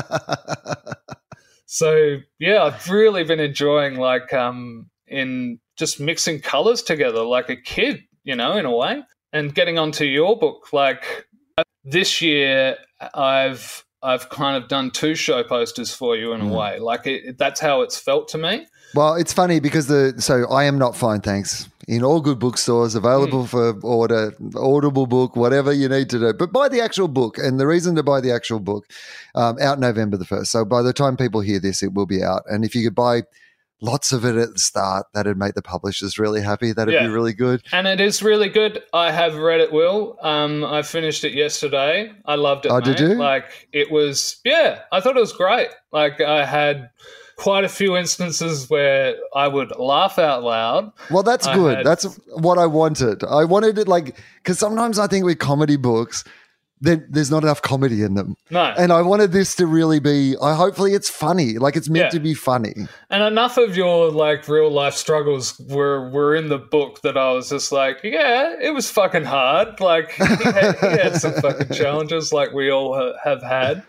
So yeah, I've really been enjoying like, um, in just mixing colors together, like a kid, you know, in a way. And getting onto your book, like this year, I've I've kind of done two show posters for you in mm. a way. Like it, that's how it's felt to me. Well, it's funny because the so I Am Not Fine, Thanks, in all good bookstores, available mm. for order, Audible book, whatever you need to do. But buy the actual book, and the reason to buy the actual book, um, out November the first. So by the time people hear this, it will be out. And if you could buy lots of it at the start, that'd make the publishers really happy. That'd yeah. be really good. And it is really good. I have read it, Will. Um, I finished it yesterday. I loved it, oh, mate. Did you? Like it was, yeah, I thought it was great. Like I had quite a few instances where I would laugh out loud. Well, that's I good. Had- that's what I wanted. I wanted it like, because sometimes I think with comedy books, there's not enough comedy in them. No. And I wanted this to really be, I hopefully it's funny. Like it's meant yeah. to be funny. And enough of your like real life struggles were, were in the book that I was just like, yeah, it was fucking hard. Like he had, he had some fucking challenges like we all ha- have had.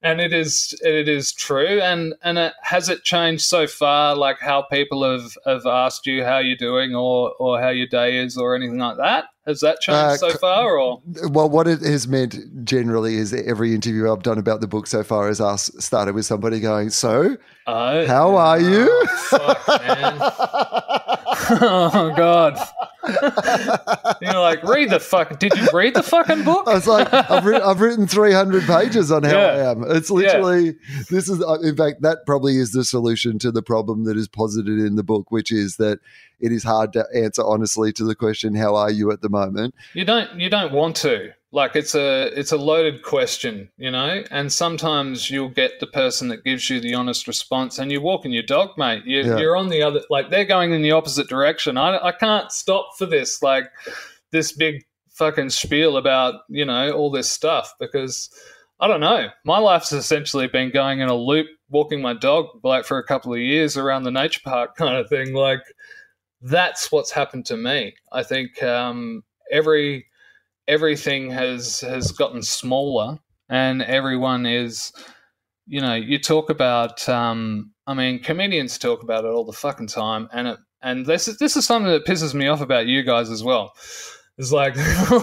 And it is it is true. And and it, has it changed so far, like how people have, have asked you how you're doing or or how your day is or anything like that? Has that changed uh, so far? Or well, what it has meant generally is every interview I've done about the book so far has asked, started with somebody going, so oh, how are oh, you? Fuck, man. Oh, God. You're like, read the fuck. Did you read the fucking book? I was like, I've, written, I've written three hundred pages on how yeah. I am. It's literally, yeah. this is, in fact, that probably is the solution to the problem that is posited in the book, which is that it is hard to answer honestly to the question, how are you at the moment? You don't, you don't want to. Like it's a, it's a loaded question, you know, and sometimes you'll get the person that gives you the honest response and you're walking your dog, mate. You, yeah. You're on the other, like they're going in the opposite direction. I, I can't stop for this, like this big fucking spiel about, you know, all this stuff because I don't know. My life's essentially been going in a loop, walking my dog like for a couple of years around the nature park kind of thing. Like that's what's happened to me. I think um, every... everything has, has gotten smaller and everyone is, you know, you talk about, um, I mean, comedians talk about it all the fucking time. And it, and this is, this is something that pisses me off about you guys as well. It's like,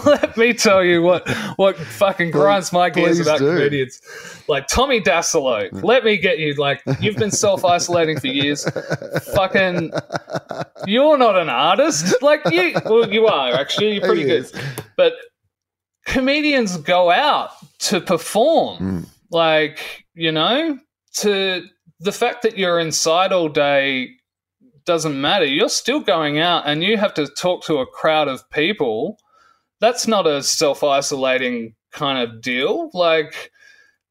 let me tell you what, what fucking grinds my gears about do. comedians. Like Tommy Dassolo, let me get you, like, you've been self-isolating for years. Fucking, you're not an artist. Like you, well, you are actually, you're pretty good. But comedians go out to perform, mm. like, you know, to the fact that you're inside all day doesn't matter. You're still going out and you have to talk to a crowd of people. That's not a self-isolating kind of deal. Like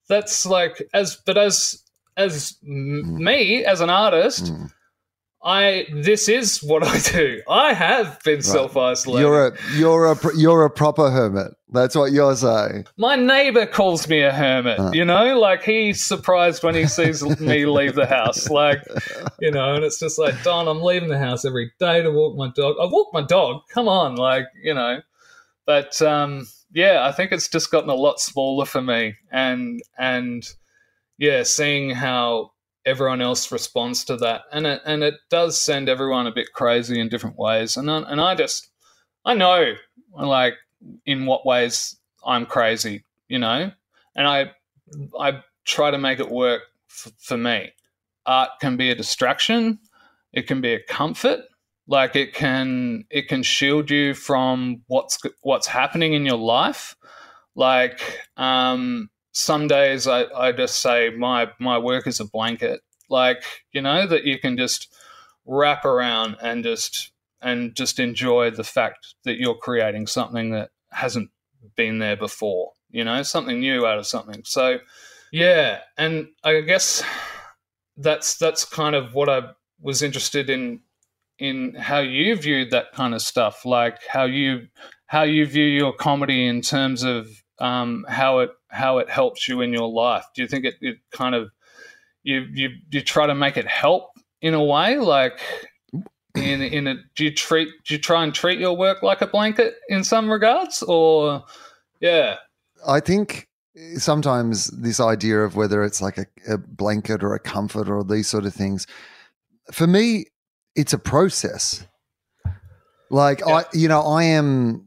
that's like as, but as, as mm. me, as an artist, mm. I this is what I do. I have been right. self-isolated. You're a you're a you're a proper hermit. That's what you're saying. My neighbour calls me a hermit. Uh. You know, like he's surprised when he sees me leave the house. Like, you know, and it's just like, Don, I'm leaving the house every day to walk my dog. I walk my dog. Come on, like you know. But um, yeah, I think it's just gotten a lot smaller for me, and and yeah, seeing how everyone else responds to that, and it and it does send everyone a bit crazy in different ways. And I, and I just I know like in what ways I'm crazy, you know. And I I try to make it work f- for me. Art can be a distraction. It can be a comfort. Like it can it can shield you from what's what's happening in your life. Like um. Some days I, I just say my, my work is a blanket, like, you know, that you can just wrap around and just and just enjoy the fact that you're creating something that hasn't been there before, you know, something new out of something. So, yeah, and I guess that's that's kind of what I was interested in, in how you viewed that kind of stuff, like how you how you view your comedy in terms of um, how it how it helps you in your life. Do you think it, it kind of you you you try to make it help in a way, like in in a do you treat do you try and treat your work like a blanket in some regards, or yeah? I think sometimes this idea of whether it's like a, a blanket or a comfort or these sort of things, for me, it's a process. Like, yeah. I, you know, I am,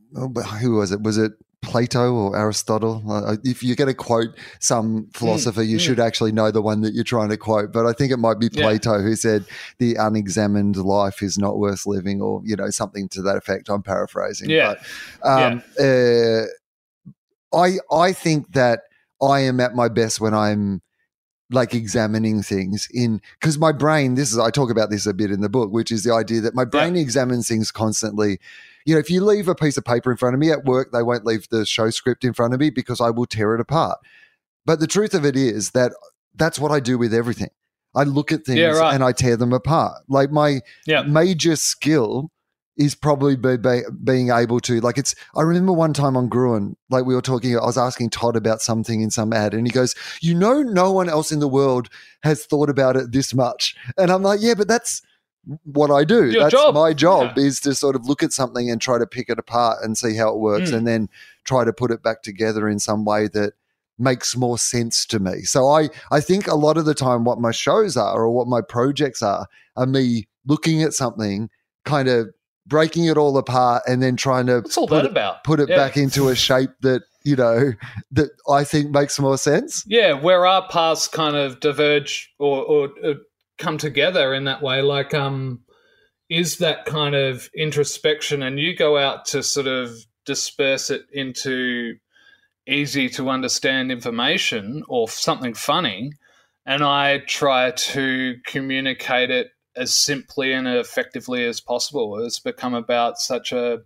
who was it? Was it Plato or Aristotle? If you're going to quote some philosopher, mm, you mm. should actually know the one that you're trying to quote. But I think it might be Plato yeah. who said the unexamined life is not worth living, or, you know, something to that effect. I'm paraphrasing. Yeah. But, um, yeah. Uh, I I think that I am at my best when I'm like examining things in, because my brain, this is, I talk about this a bit in the book, which is the idea that my brain yeah. examines things constantly. You know, if you leave a piece of paper in front of me at work, they won't leave the show script in front of me because I will tear it apart. But the truth of it is that that's what I do with everything. I look at things yeah, right. and I tear them apart. Like my yeah. major skill is probably be, be, being able to, like it's, I remember one time on Gruen, like we were talking, I was asking Todd about something in some ad and he goes, you know, no one else in the world has thought about it this much. And I'm like, yeah, but that's what I do. Your that's job. my job yeah. is to sort of look at something and try to pick it apart and see how it works mm. and then try to put it back together in some way that makes more sense to me. So I, I think a lot of the time what my shows are or what my projects are, are me looking at something, kind of breaking it all apart and then trying to What's all put, that it, about? put it yeah. back into a shape that, you know, that I think makes more sense. Yeah, where our paths kind of diverge or, or, or come together in that way, like um, is that kind of introspection, and you go out to sort of disperse it into easy to understand information or something funny, and I try to communicate it as simply and effectively as possible. It's become about such a,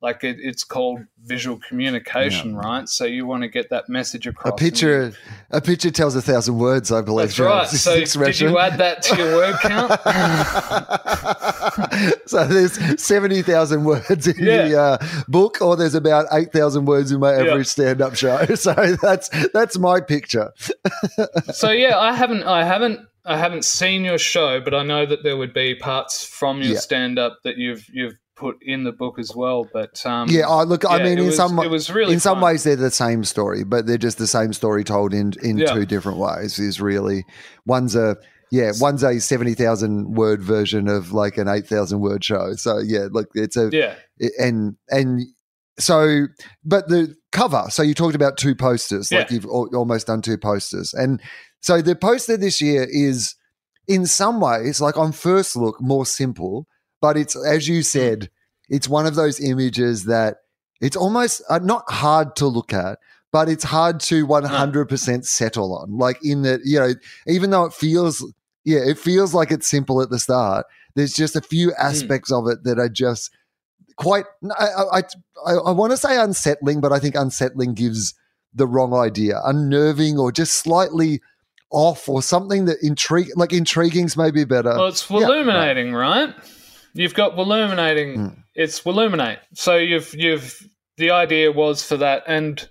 like it, it's called visual communication, yeah. right? So you want to get that message across. A picture, a picture tells a thousand words, I believe. That's right. So did you add that to your word count? So there's seventy thousand words in yeah. the uh, book, or there's about eight thousand words in my average yeah. stand-up show. So that's that's my picture. So yeah, I haven't, I haven't. I haven't seen your show, but I know that there would be parts from your yeah. stand-up that you've you've put in the book as well. But um, yeah, I look, yeah, I mean, in was, some really in fun. some ways they're the same story, but they're just the same story told in in yeah. two different ways. Is really one's a yeah one's a seventy thousand word version of like an eight thousand word show. So yeah, look, it's a yeah and and. So, but the cover, so you talked about two posters, yeah. like you've al- almost done two posters. And so the poster this year is in some ways, like on first look, more simple, but it's, as you said, it's one of those images that it's almost uh, not hard to look at, but it's hard to one hundred percent settle on. Like in that, you know, even though it feels, yeah, it feels like it's simple at the start, there's just a few aspects mm. of it that are just quite, I, I, I want to say unsettling, but I think unsettling gives the wrong idea. Unnerving or just slightly off or something that intrigue, like intriguing's maybe better. Well, it's Willuminating, yeah, right. right? You've got Willuminating. Mm. It's Willuminate. So you've you've the idea was for that, and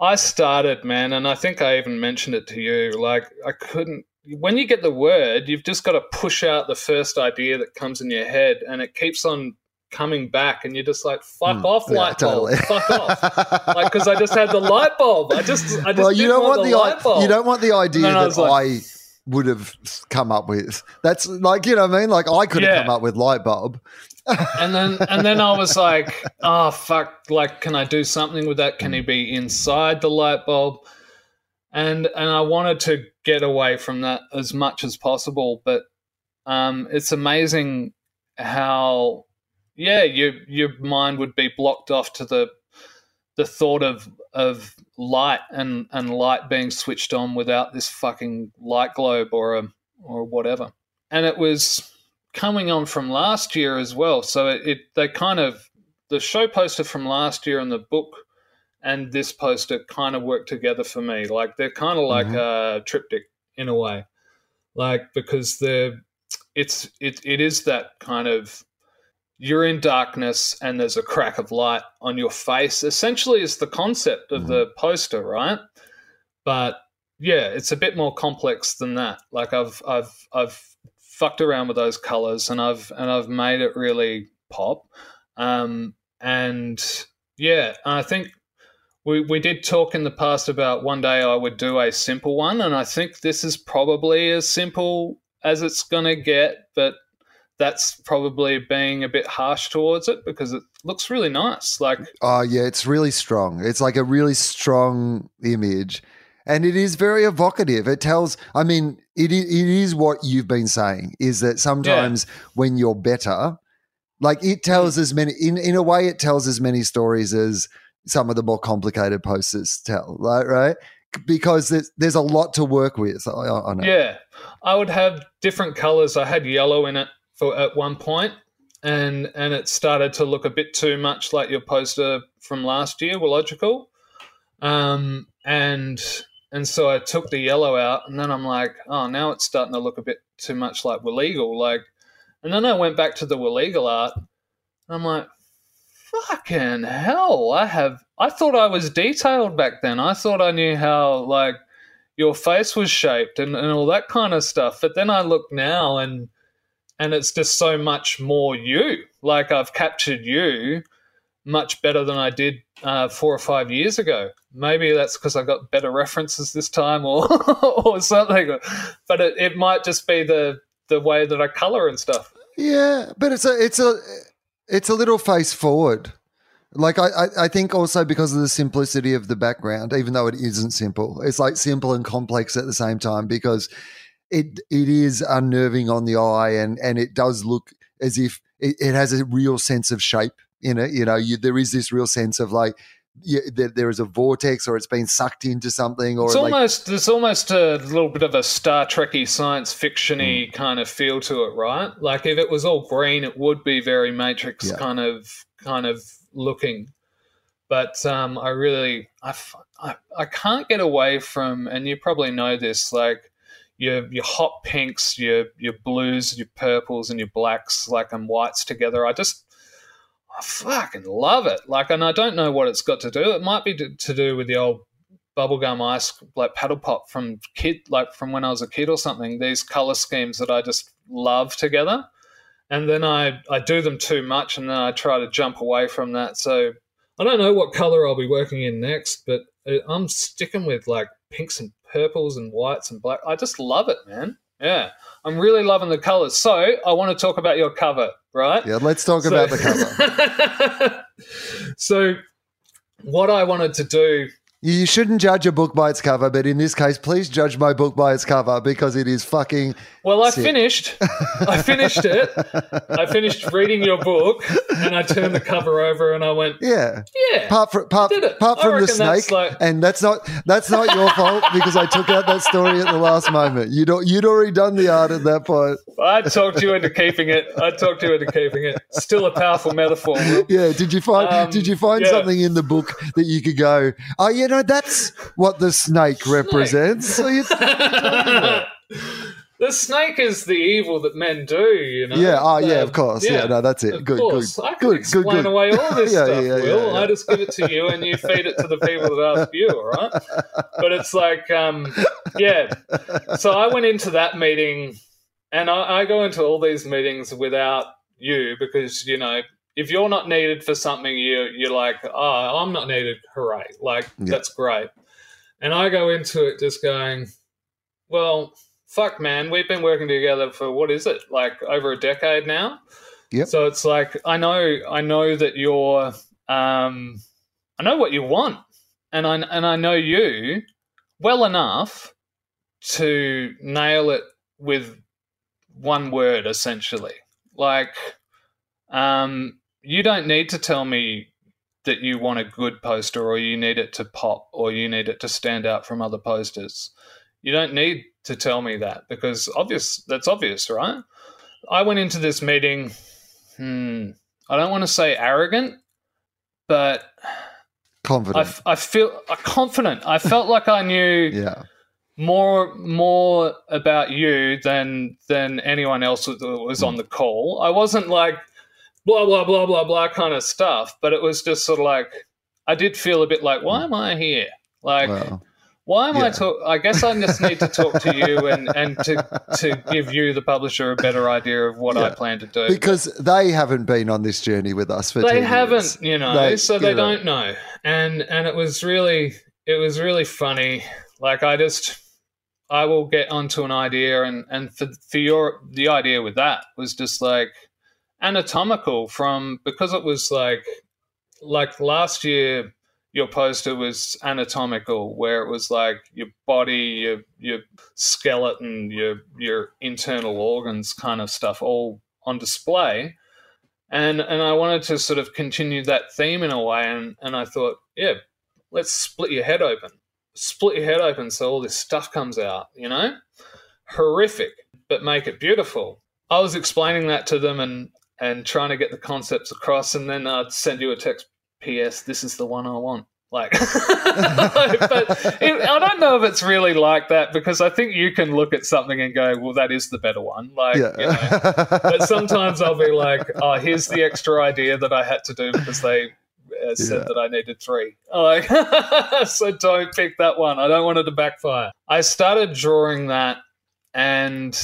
I started, man, and I think I even mentioned it to you. Like I couldn't. When you get the word, you've just got to push out the first idea that comes in your head, and it keeps on coming back, and you're just like, fuck mm, off, light yeah, totally. bulb, fuck off. Like, because I just had the light bulb. I just, I just well, you don't want the, the light bulb. You don't want the idea that I, like, I would have come up with. That's like, you know what I mean? Like, I could have yeah. come up with light bulb. and then, and then I was like, oh, fuck, like, can I do something with that? Can he be inside the light bulb? And, and I wanted to get away from that as much as possible, but um, it's amazing how. Yeah, your your mind would be blocked off to the the thought of of light and, and light being switched on without this fucking light globe or a, or whatever. And it was coming on from last year as well. So it, it they kind of, the show poster from last year and the book and this poster kind of work together for me. Like they're kind of like mm-hmm. a triptych in a way, like because they're it's it it is that kind of you're in darkness and there's a crack of light on your face. Essentially, is the concept of mm-hmm. the poster, right? But yeah, it's a bit more complex than that. Like I've I've I've fucked around with those colors and I've and I've made it really pop. Um, and yeah, I think we we did talk in the past about one day I would do a simple one, and I think this is probably as simple as it's gonna get, but that's probably being a bit harsh towards it because it looks really nice. Like oh yeah, it's really strong. It's like a really strong image. And it is very evocative. It tells, I mean, it is, it is what you've been saying, is that sometimes yeah. when you're better, like it tells as many, in, in a way it tells as many stories as some of the more complicated posters tell, right? right? Because there's, there's a lot to work with on it. Yeah. I would have different colours. I had yellow in it for at one point and, and it started to look a bit too much like your poster from last year, Willogical. Um, and... And so I took the yellow out and then I'm like, oh, now it's starting to look a bit too much like Willegal. Like, and then I went back to the Willegal art and I'm like, fucking hell, I have – I thought I was detailed back then. I thought I knew how, like, your face was shaped and, and all that kind of stuff. But then I look now and and it's just so much more you. Like I've captured you much better than I did uh, four or five years ago. Maybe that's because I got better references this time or or something. But it, it might just be the, the way that I colour and stuff. Yeah, but it's a it's a it's a little face forward. Like I, I think also because of the simplicity of the background, even though it isn't simple, it's like simple and complex at the same time because it it is unnerving on the eye and, and it does look as if it, it has a real sense of shape in it. You know, you, there is this real sense of like, Yeah, there, there is a vortex or it's been sucked into something. Or it's almost like, there's almost a little bit of a Star Trek-y, science fiction-y mm. kind of feel to it, right? Like if it was all green, it would be very Matrix yeah. kind of kind of looking. But um, I really I, I, I can't get away from, and you probably know this, like your your hot pinks, your your blues, your purples and your blacks like and whites together. I just I fucking love it. Like, and I don't know what it's got to do. It might be to, to do with the old bubblegum ice, like paddle pop from kid, like from when I was a kid or something, these color schemes that I just love together. And then I, I do them too much and then I try to jump away from that. So I don't know what color I'll be working in next, but I'm sticking with like pinks and purples and whites and black. I just love it, man. Yeah, I'm really loving the colours. So I want to talk about your cover, right? Yeah, let's talk so, about the cover. So what I wanted to do... You shouldn't judge a book by its cover, but in this case, please judge my book by its cover because it is fucking Well, I sick. finished. I finished it. I finished reading your book and I turned the cover over and I went, yeah, yeah, apart from, apart, apart from the snake. That's like- and that's not that's not your fault because I took out that story at the last moment. You'd, you'd already done the art at that point. I talked you into keeping it. I talked you into keeping it. Still a powerful metaphor. Yeah. Did you find, um, did you find yeah. something in the book that you could go, oh, you know, No, that's what the snake, snake. represents. So you the snake is the evil that men do, you know. Yeah, oh, so, yeah, of course. Yeah, yeah no, that's it. Of good, course. Good, I can good, explain good. away all this yeah, stuff, yeah, yeah, Will. Yeah, yeah. I just give it to you and you feed it to the people that ask you, all right? But it's like, um, yeah. So I went into that meeting and I, I go into all these meetings without you because, you know, if you're not needed for something, you, you're like, oh, I'm not needed, hooray. Like, yeah. that's great. And I go into it just going, well, fuck, man, we've been working together for what is it, like over a decade now? Yep. So it's like I know I know that you're um, – I know what you want and I, and I know you well enough to nail it with one word essentially. Like um, – you don't need to tell me that you want a good poster or you need it to pop or you need it to stand out from other posters. You don't need to tell me that because obvious that's obvious, right? I went into this meeting, hmm, I don't want to say arrogant, but confident. I, I feel uh, confident. I felt like I knew yeah. more more about you than than anyone else that was mm. on the call. I wasn't like blah blah blah blah blah kind of stuff, but it was just sort of like I did feel a bit like, why am I here? Like, wow. why am yeah. I talk? I guess I just need to talk to you and, and to to give you, the publisher, a better idea of what yeah. I plan to do. Because they haven't been on this journey with us for They haven't, years. you know, they, so they know. don't know. And and it was really it was really funny. Like I just I will get onto an idea and, and for for your the idea with that was just like anatomical from because it was like like last year your poster was anatomical, where it was like your body, your your skeleton, your your internal organs kind of stuff all on display. And and I wanted to sort of continue that theme in a way, and, and I thought, yeah, let's split your head open. Split your head open so all this stuff comes out, you know? Horrific, but make it beautiful. I was explaining that to them and, and trying to get the concepts across, and then I'd send you a text, P S This is the one I want. Like, but it, I don't know if it's really like that, because I think you can look at something and go, well, that is the better one. Like, yeah. you know, but sometimes I'll be like, oh, here's the extra idea that I had to do because they uh, said yeah. that I needed three. Like, so don't pick that one. I don't want it to backfire. I started drawing that, and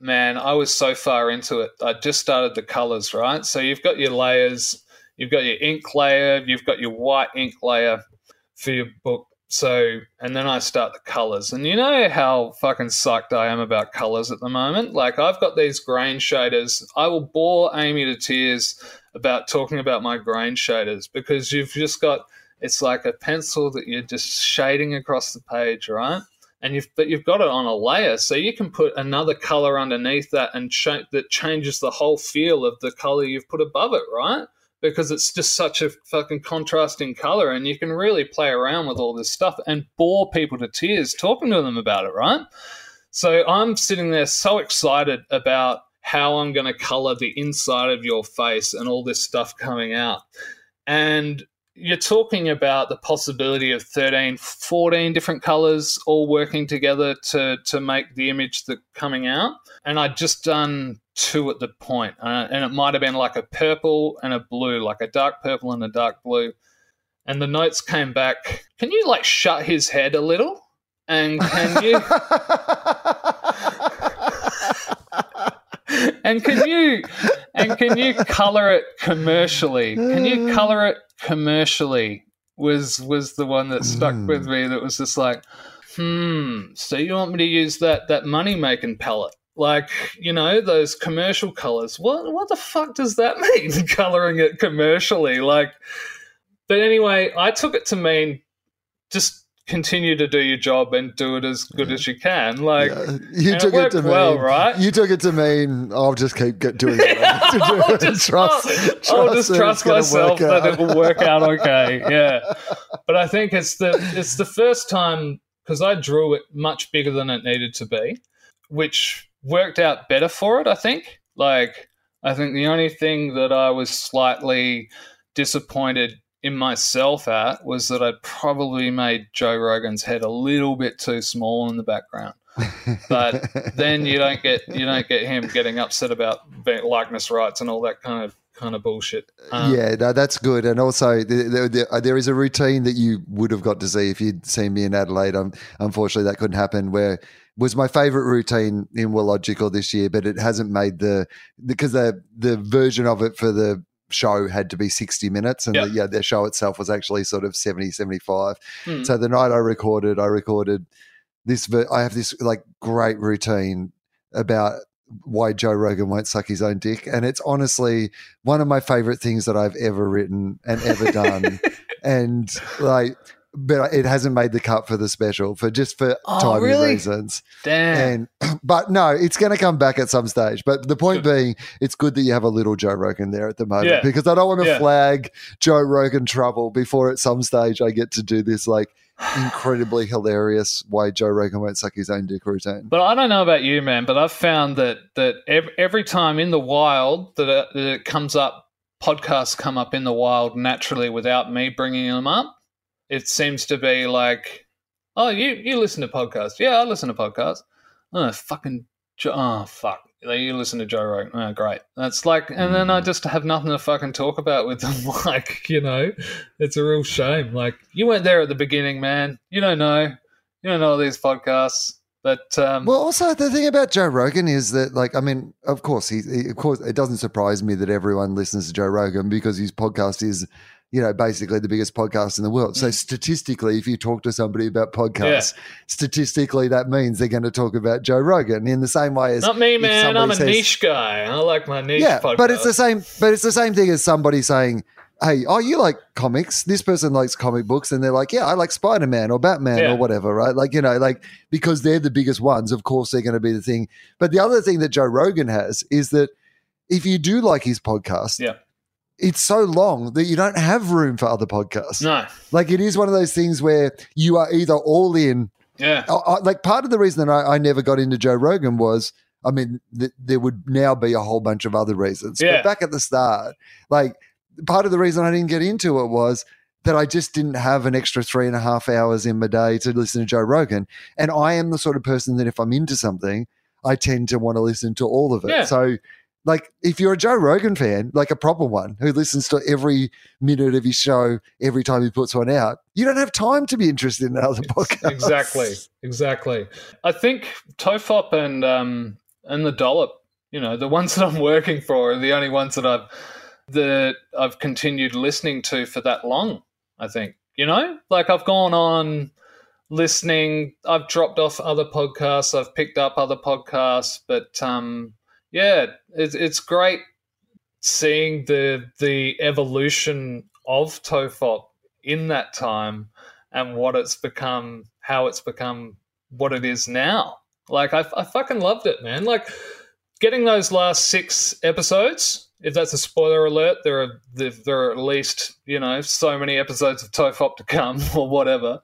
man, I was so far into it. I just started the colors, right? So you've got your layers. You've got your ink layer, you've got your white ink layer for your book. So, and then I start the colors. And you know how fucking psyched I am about colors at the moment? Like, I've got these grain shaders. I will bore Amy to tears about talking about my grain shaders, because you've just got, it's like a pencil that you're just shading across the page, right? And you've, but you've got it on a layer, so you can put another color underneath that and ch- that changes the whole feel of the color you've put above it, right? Because it's just such a fucking contrasting color, and you can really play around with all this stuff and bore people to tears talking to them about it, right? So I'm sitting there so excited about how I'm going to color the inside of your face and all this stuff coming out. And you're talking about the possibility of thirteen, fourteen different colors all working together to, to make the image that's coming out. And I'd just done two at the point, uh, and it might have been like a purple and a blue, like a dark purple and a dark blue. And the notes came back, can you like shut his head a little? And can you and can you and can you color it commercially? Can you color it commercially? Was was the one that stuck mm. with me. That was just like, hmm. So you want me to use that that money making palette? Like, you know, those commercial colors. What what the fuck does that mean? Coloring it commercially, like. But anyway, I took it to mean just continue to do your job and do it as good yeah. as you can. Like yeah. you took it, it to mean, well, right? You took it to mean I'll just keep doing it. yeah, I'll, just, trust, I'll, trust I'll just trust myself that it will work out okay. Yeah, but I think it's the it's the first time, because I drew it much bigger than it needed to be, which worked out better for it, I think. Like, I think the only thing that I was slightly disappointed in myself at was that I probably made Joe Rogan's head a little bit too small in the background. But then you don't get you don't get him getting upset about likeness rights and all that kind of kind of bullshit. Um, yeah, no, that's good. And also, there, there, there is a routine that you would have got to see if you'd seen me in Adelaide. Um, unfortunately, that couldn't happen. Where was my favorite routine in Willogical this year, but it hasn't made the because the the version of it for the show had to be sixty minutes, and yep. the, yeah, their show itself was actually sort of seventy, seventy-five. Mm. So the night I recorded, I recorded this. I have this like great routine about why Joe Rogan won't suck his own dick, and it's honestly one of my favorite things that I've ever written and ever done. And like, but it hasn't made the cut for the special for just for oh, timing really? reasons. Damn. And, but no, it's going to come back at some stage. But the point sure. being, it's good that you have a little Joe Rogan there at the moment, yeah. because I don't want to yeah. flag Joe Rogan trouble before at some stage I get to do this like incredibly hilarious way Joe Rogan won't suck his own dick routine. But I don't know about you, man, but I've found that that every, every time in the wild that it, that it comes up, podcasts come up in the wild naturally without me bringing them up. It seems to be like, oh, you, you listen to podcasts. Yeah, I listen to podcasts. Oh, fucking, oh, fuck. You listen to Joe Rogan. Oh, great. That's like, and then I just have nothing to fucking talk about with them. Like, you know, it's a real shame. Like, you weren't there at the beginning, man. You don't know. You don't know all these podcasts. But um, well, also the thing about Joe Rogan is that, like, I mean, of course, he, he, of course, it doesn't surprise me that everyone listens to Joe Rogan because his podcast is, you know, basically the biggest podcast in the world. So statistically, if you talk to somebody about podcasts, yeah. statistically that means they're going to talk about Joe Rogan in the same way as not me, man. I'm a says, niche guy. I like my niche. Yeah, podcast. but it's the same. But it's the same thing as somebody saying, "Hey, oh, you like comics? This person likes comic books," and they're like, "Yeah, I like Spider-Man or Batman yeah. or whatever," right? Like, you know, like because they're the biggest ones. Of course, they're going to be the thing. But the other thing that Joe Rogan has is that if you do like his podcast, yeah. it's so long that you don't have room for other podcasts. No. Like it is one of those things where you are either all in. Yeah. I, I, like part of the reason that I, I never got into Joe Rogan was, I mean, th- there would now be a whole bunch of other reasons. Yeah. But back at the start, like part of the reason I didn't get into it was that I just didn't have an extra three and a half hours in my day to listen to Joe Rogan. And I am the sort of person that if I'm into something, I tend to want to listen to all of it. Yeah. So like if you're a Joe Rogan fan, like a proper one who listens to every minute of his show every time he puts one out, you don't have time to be interested in other podcasts. Exactly, exactly. I think Tofop and um, and the Dollop, you know, the ones that I'm working for are the only ones that I've that I've continued listening to for that long. I think, you know, like I've gone on listening. I've dropped off other podcasts. I've picked up other podcasts, but. Um, Yeah, it's it's great seeing the the evolution of Tofop in that time and what it's become, how it's become what it is now. Like, I, I fucking loved it, man. Like, getting those last six episodes, if that's a spoiler alert, there are there are at least, you know, so many episodes of Tofop to come or whatever.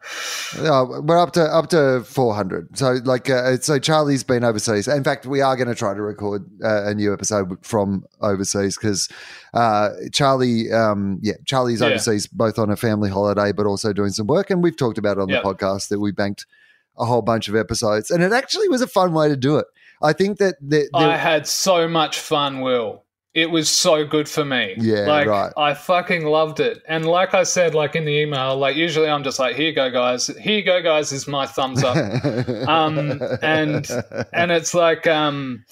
No, we're up to up to four hundred. So like uh, so Charlie's been overseas. In fact, we are going to try to record uh, a new episode from overseas because uh, Charlie, um, yeah, Charlie's yeah. overseas both on a family holiday but also doing some work. And we've talked about it on yep. the podcast that we banked a whole bunch of episodes. And it actually was a fun way to do it. I think that the, the- I had so much fun, Will. It was so good for me. Yeah, like, right. I fucking loved it. And like I said, like in the email, like usually I'm just like, here you go, guys. Here you go, guys is my thumbs up. um, and and it's like um,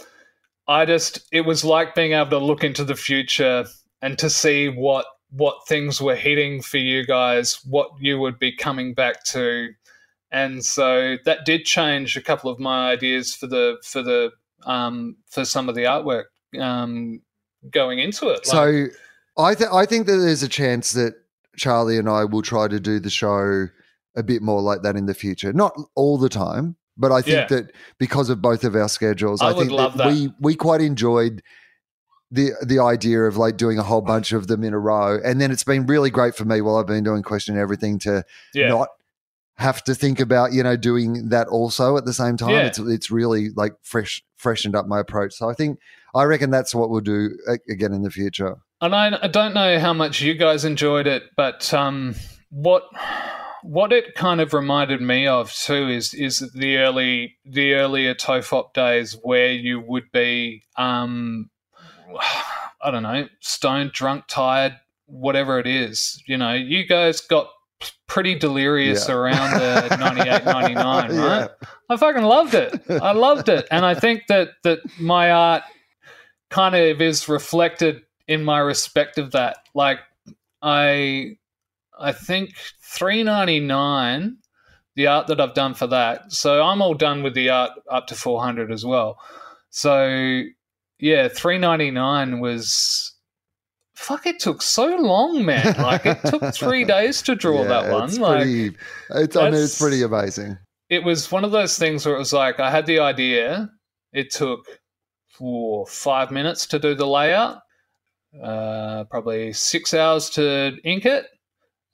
I just – it was like being able to look into the future and to see what what things were hitting for you guys, what you would be coming back to. And so that did change a couple of my ideas for the for the um, for some of the artwork. Um going into it. Like. So I, th- I think that there's a chance that Charlie and I will try to do the show a bit more like that in the future. Not all the time, but I think yeah. that because of both of our schedules, I, I think that that. we we quite enjoyed the the idea of like doing a whole bunch of them in a row. And then it's been really great for me while I've been doing Question Everything to yeah. not have to think about, you know, doing that also at the same time. Yeah. It's it's really like fresh freshened up my approach. So I think I reckon that's what we'll do again in the future. And I, I don't know how much you guys enjoyed it, but um, what what it kind of reminded me of too is is the early the earlier Tofop days where you would be um, I don't know, stoned, drunk, tired, whatever it is. You know, you guys got pretty delirious yeah. around the ninety-eight, ninety-nine, right? Yeah. I fucking loved it. I loved it. And I think that, that my art kind of is reflected in my respect of that. Like I I think three ninety-nine, the art that I've done for that, so I'm all done with the art up to four hundred as well. So, yeah, three ninety-nine was... Fuck! It took so long, man. Like it took three days to draw yeah, that one. It's like pretty, it's, I mean, it's pretty amazing. It was one of those things where it was like I had the idea. It took four, five minutes to do the layout, uh, probably six hours to ink it,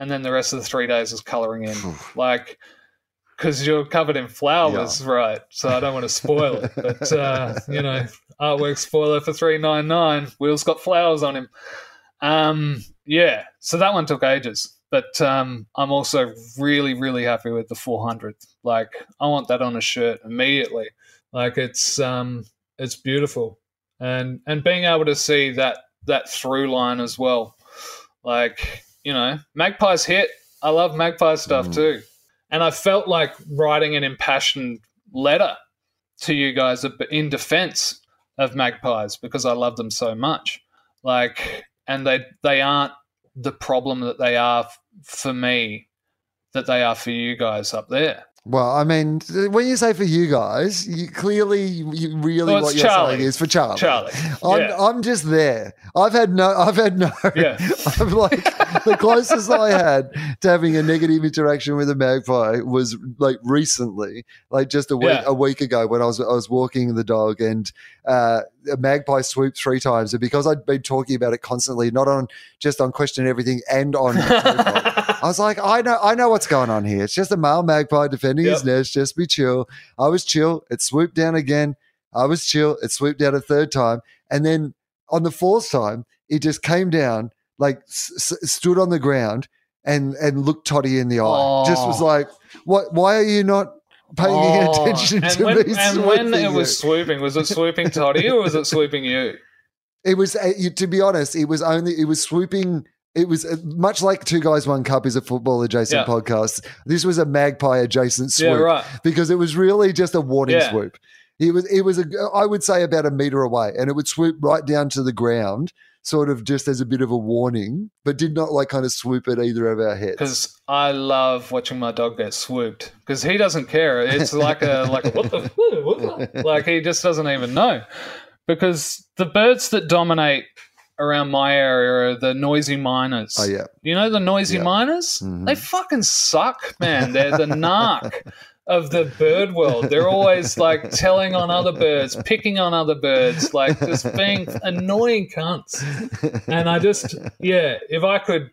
and then the rest of the three days is colouring in. Like, because you're covered in flowers, yeah. right? So I don't want to spoil it. But, uh, you know, artwork spoiler for three ninety-nine. Will's got flowers on him. Um, yeah, so that one took ages. But um, I'm also really, really happy with the four hundredth. Like, I want that on a shirt immediately. Like, it's um, it's beautiful. And and being able to see that that through line as well. Like, you know, Magpie's hit. I love Magpie stuff mm. too. And I felt like writing an impassioned letter to you guys in defense of Magpies because I love them so much. Like, and they they aren't the problem that they are for me, that they are for you guys up there. Well, I mean, when you say for you guys, you clearly, you really well, what you're Charlie. saying is for Charlie. Charlie, I'm, yeah. I'm just there. I've had no, I've had no. Yeah. I'm like the closest I had to having a negative interaction with a magpie was like recently, like just a week, yeah. a week ago when I was I was walking the dog and uh, a magpie swooped three times, and because I'd been talking about it constantly, not on just on Question Everything and on. I was like, I know, I know what's going on here. It's just a male magpie defending yep. his nest. Just be chill. I was chill. It swooped down again. I was chill. It swooped down a third time, and then on the fourth time, it just came down, like s- stood on the ground, and and looked Toddy in the eye. Oh. Just was like, what? Why are you not paying oh. attention and to when, me? And when it you? was swooping, was it swooping Toddy or was it swooping you? It was. To be honest, it was only it was swooping. It was much like Two Guys, One Cup is a football adjacent yeah. podcast. This was a magpie adjacent swoop yeah, right. because it was really just a warning yeah. swoop. It was, it was a, I would say about a meter away, and it would swoop right down to the ground, sort of just as a bit of a warning, but did not like kind of swoop at either of our heads. Because I love watching my dog get swooped because he doesn't care. It's like a like a, what the what the like he just doesn't even know, because the birds that dominate around my area are the noisy miners. Oh, yeah. You know the noisy yeah. miners? Mm-hmm. They fucking suck, man. They're the narc of the bird world. They're always, like, telling on other birds, picking on other birds, like, just being annoying cunts. And I just, yeah, if I could,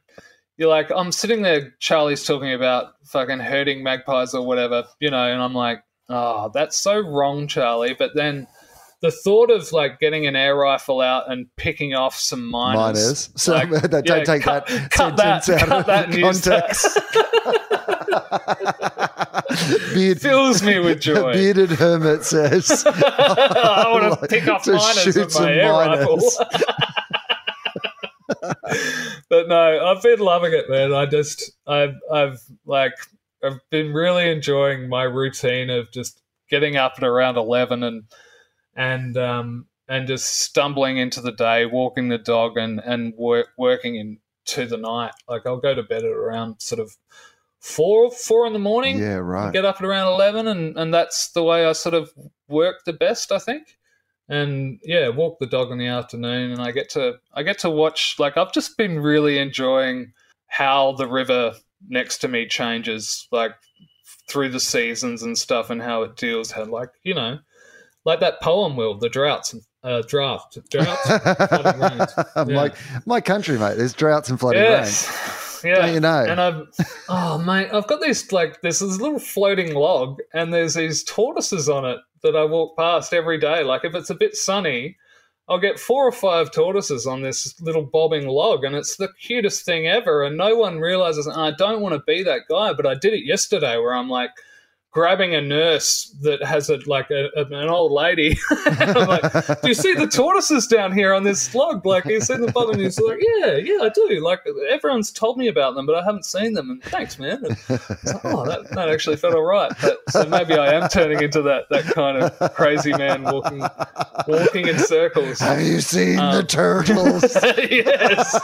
you're like, I'm sitting there, Charlie's talking about fucking herding magpies or whatever, you know, and I'm like, oh, that's so wrong, Charlie. But then the thought of like getting an air rifle out and picking off some miners. Miners. So like, that, don't yeah, take cut, that cut sentence that, out cut of that context. Beard, fills me with joy. Bearded hermit says, "I want to like, pick off miners with my air miners. rifle." But no, I've been loving it, man. I just, I've, I've like, I've been really enjoying my routine of just getting up at around eleven and. And um, and just stumbling into the day, walking the dog and, and work, working into the night. Like I'll go to bed at around sort of four, four in the morning. Yeah, right. Get up at around eleven and, and that's the way I sort of work the best, I think. And, yeah, walk the dog in the afternoon and I get to I get to watch. Like I've just been really enjoying how the river next to me changes, like through the seasons and stuff and how it deals. How, like, you know. Like that poem, Will, the droughts and uh, draft. Droughts and flooding rains. Yeah. My, my country, mate, there's droughts and flooding yes. rains. Yeah. Don't you know? And I've, oh, mate, I've got this, like, there's this little floating log and there's these tortoises on it that I walk past every day. Like, if it's a bit sunny, I'll get four or five tortoises on this little bobbing log and it's the cutest thing ever. And no one realizes, oh, I don't want to be that guy, but I did it yesterday where I'm like, grabbing a nurse that has a like a, an old lady. And I'm like, do you see the tortoises down here on this log? Like, you see the bottom? And he's like, yeah, yeah, I do. Like, everyone's told me about them, but I haven't seen them. And thanks, man. And like, oh, that, that actually felt all right. But, so maybe I am turning into that that kind of crazy man walking walking in circles. Have you seen um, the turtles? Yes.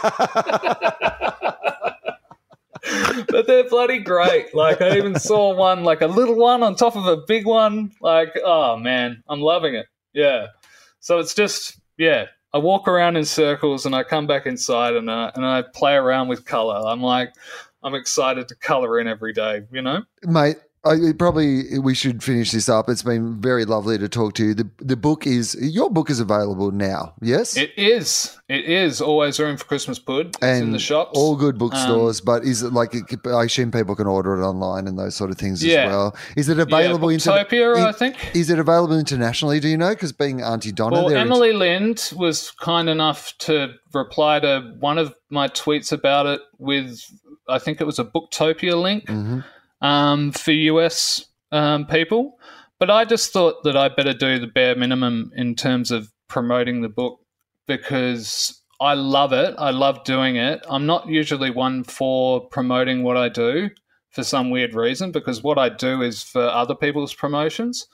But they're bloody great. Like I even saw one, like a little one on top of a big one. Like, oh man, I'm loving it. Yeah. So it's just, yeah, I walk around in circles and I come back inside and I, and I play around with color. I'm like, I'm excited to color in every day, you know? Mate, I, probably we should finish this up. It's been very lovely to talk to you. The the book is your book is available now. Yes, it is. It is always room for Christmas Pud. It's and in the shops, all good bookstores. Um, but is it like it, I assume people can order it online and those sort of things yeah. as well? Is it available yeah, Booktopia, inter- I think. Is it available internationally? Do you know? Because being Aunty Donna, well, Emily inter- Lind was kind enough to reply to one of my tweets about it with, I think it was a Booktopia link. Mm-hmm. Um, for U S um, people, but I just thought that I better do the bare minimum in terms of promoting the book because I love it. I love doing it. I'm not usually one for promoting what I do for some weird reason because what I do is for other people's promotions.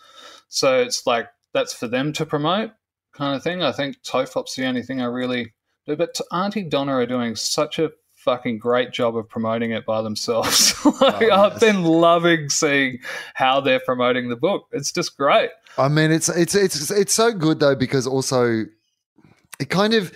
So it's like that's for them to promote kind of thing. I think Tofop's the only thing I really do, but Aunty Donna are doing such a fucking great job of promoting it by themselves. like, oh, yes. I've been loving seeing how they're promoting the book. It's just great. I mean, it's it's it's it's so good though because also it kind of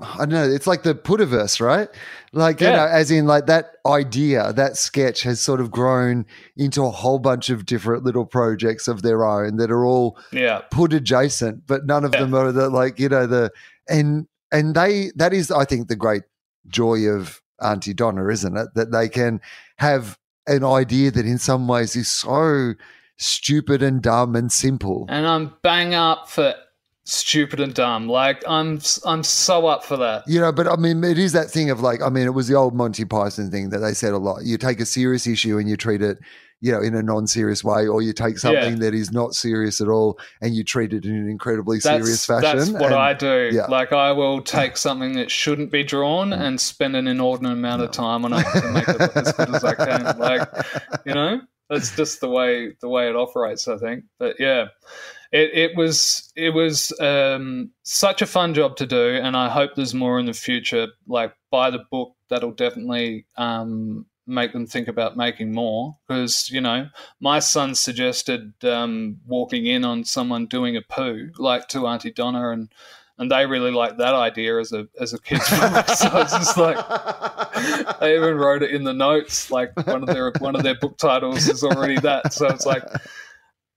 I don't know. It's like the Pudiverse, right? Like yeah. you know, as in like that idea, that sketch has sort of grown into a whole bunch of different little projects of their own that are all yeah. Pud adjacent, but none of yeah. them are the like you know the and and they that is I think the great. joy of Aunty Donna, isn't it? That they can have an idea that in some ways is so stupid and dumb and simple. And I'm bang up for stupid and dumb. Like I'm I'm so up for that. You know, but I mean it is that thing of like, I mean, it was the old Monty Python thing that they said a lot. You take a serious issue and you treat it, you know, in a non-serious way, or you take something yeah. that is not serious at all and you treat it in an incredibly that's, serious fashion. That's what and, I do. Yeah. Like I will take something that shouldn't be drawn and spend an inordinate amount no. of time on it to make it look as good as I can. Like, you know, that's just the way the way it operates, I think. But yeah, it, it was it was um, such a fun job to do, and I hope there's more in the future. Like buy the book, that'll definitely um, – make them think about making more because, you know, my son suggested um, walking in on someone doing a poo like to Aunty Donna and and they really liked that idea as a as a kid's book. So it's just like they even wrote it in the notes, like one of their one of their book titles is already that. So it's like,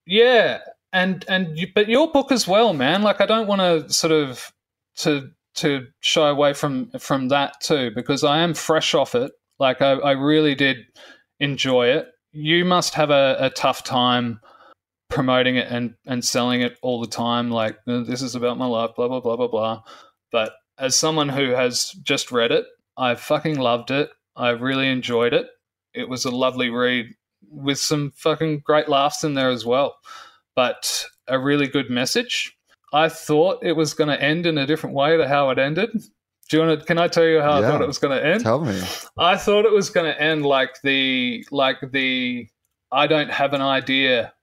yeah, and and you, but your book as well, man. Like I don't want to sort of to to shy away from from that too because I am fresh off it. Like, I, I really did enjoy it. You must have a, a tough time promoting it and, and selling it all the time. Like, this is about my life, blah, blah, blah, blah, blah. But as someone who has just read it, I fucking loved it. I really enjoyed it. It was a lovely read with some fucking great laughs in there as well. But a really good message. I thought it was going to end in a different way to how it ended. Do you want to, can I tell you how yeah, I thought it was going to end? Tell me. I thought it was going to end like the like the I don't have an idea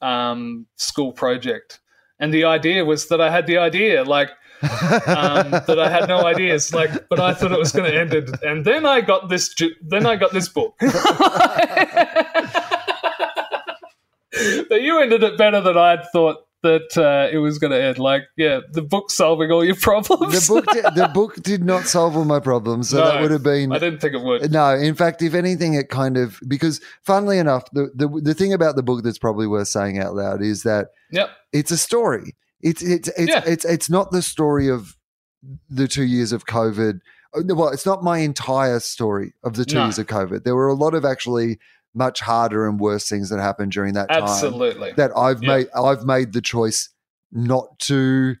um, school project, and the idea was that I had the idea, like um, that I had no ideas, like. But I thought it was going to end, it, and then I got this. Then I got this book. But you ended it better than I'd thought. That uh, it was going to end. Like, yeah, the book solving all your problems. The book, di- the book did not solve all my problems. So no, that would have been. I didn't think it would. No, in fact, if anything, it kind of because, funnily enough, the the, the thing about the book that's probably worth saying out loud is that yep. it's a story. It's it's it's, yeah. it's it's it's not the story of the two years of COVID. Well, it's not my entire story of the two no. years of COVID. There were a lot of actually. Much harder and worse things that happened during that time. Absolutely. That I've yep. made I've made the choice not to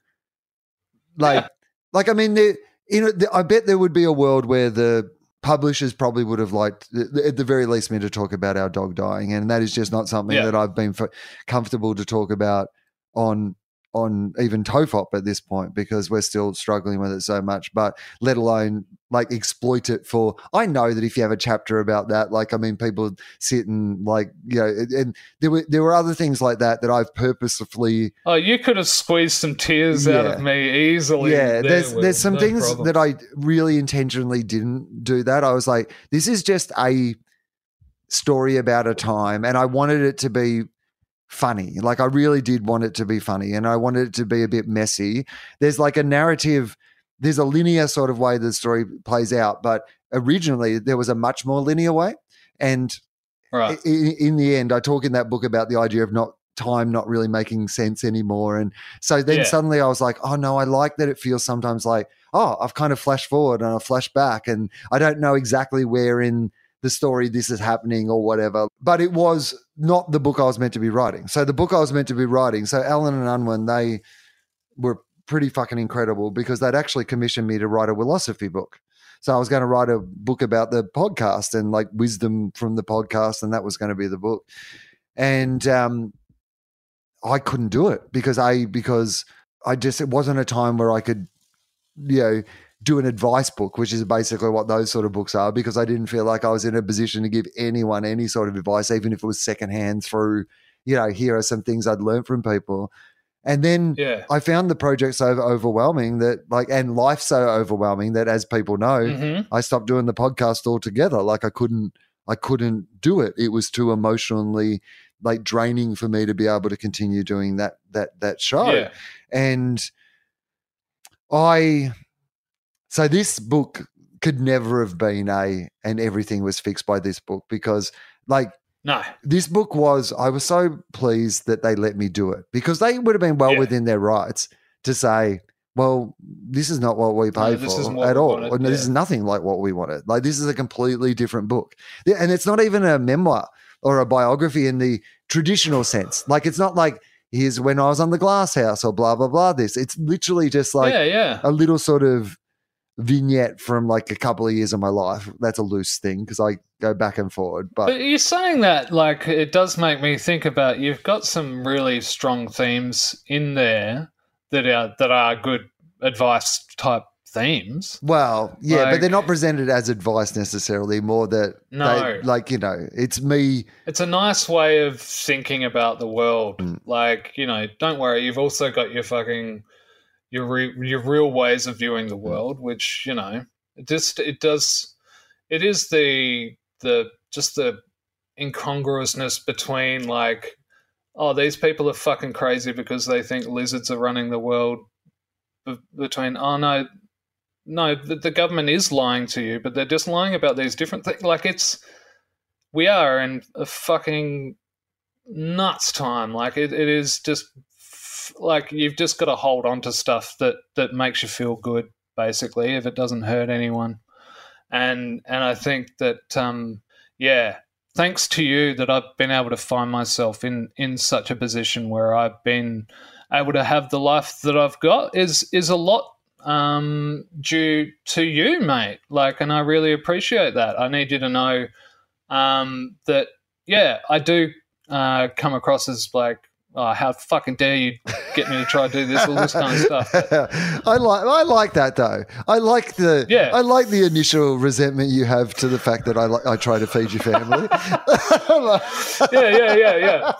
like yeah. like I mean there, you know, I bet there would be a world where the publishers probably would have liked at the very least me to talk about our dog dying, and that is just not something yeah. that I've been f- comfortable to talk about on on even Tofop at this point because we're still struggling with it so much, but let alone like exploit it for, I know that if you have a chapter about that, like, I mean, people sit and like, you know, and, and there were, there were other things like that, that I've purposefully. Oh, you could have squeezed some tears yeah. out of me easily. Yeah. There there's, there's some no things problem. That I really intentionally didn't do that. I was like, this is just a story about a time. And I wanted it to be funny. Like I really did want it to be funny, and I wanted it to be a bit messy. There's like a narrative, there's a linear sort of way the story plays out, but originally there was a much more linear way, and Right. In, in the end, I talk in that book about the idea of not time not really making sense anymore. And so then yeah. suddenly I was like, oh, no, I like that it feels sometimes like, oh, I've kind of flashed forward and I've flashed back and I don't know exactly where in the story this is happening or whatever. But it was not the book I was meant to be writing. So the book I was meant to be writing, so Alan and Unwin, they were pretty fucking incredible because they'd actually commissioned me to write a Willosophy book. So I was going to write a book about the podcast and like wisdom from the podcast, and that was going to be the book. And um, I couldn't do it because I because I just it wasn't a time where I could, you know, do an advice book, which is basically what those sort of books are, because I didn't feel like I was in a position to give anyone any sort of advice, even if it was secondhand through, you know, here are some things I'd learned from people. And then yeah. I found the project so overwhelming that like, and life so overwhelming that, as people know, mm-hmm. I stopped doing the podcast altogether. Like I couldn't, I couldn't do it. It was too emotionally like draining for me to be able to continue doing that, that, that show. Yeah. And I, so this book could never have been a, and everything was fixed by this book, because like, no. This book was, I was so pleased that they let me do it, because they would have been well yeah. within their rights to say, well, this is not what we paid no, for at all. Wanted, or, no, yeah. This is nothing like what we wanted. Like this is a completely different book. And it's not even a memoir or a biography in the traditional sense. Like it's not like here's when I was on the Glass House or blah, blah, blah, this. It's literally just like yeah, yeah. a little sort of vignette from like a couple of years of my life. That's a loose thing because I go back and forward. But, but you're saying that like it does make me think about, you've got some really strong themes in there that are that are good advice type themes. Well, yeah, like, but they're not presented as advice necessarily. More that no, they, like you know, it's me. It's a nice way of thinking about the world. Mm. Like you know, don't worry. You've also got your fucking. Your, re- your real ways of viewing the world, which, you know, it just it does it is the the just the incongruousness between like, oh, these people are fucking crazy because they think lizards are running the world, b- between oh no no the, the government is lying to you, but they're just lying about these different things. Like it's we are in a fucking nuts time. Like it, it is just. Like you've just got to hold on to stuff that, that makes you feel good, basically, if it doesn't hurt anyone. And and I think that, um, yeah, thanks to you that I've been able to find myself in, in such a position where I've been able to have the life that I've got is is a lot um, due to you, mate. Like, and I really appreciate that. I need you to know um, that, yeah, I do uh, come across as like, oh, how fucking dare you get me to try to do this, all this kind of stuff. But, I like I like that though. I like the yeah. I like the initial resentment you have to the fact that I like I try to feed your family. yeah, yeah, yeah, yeah.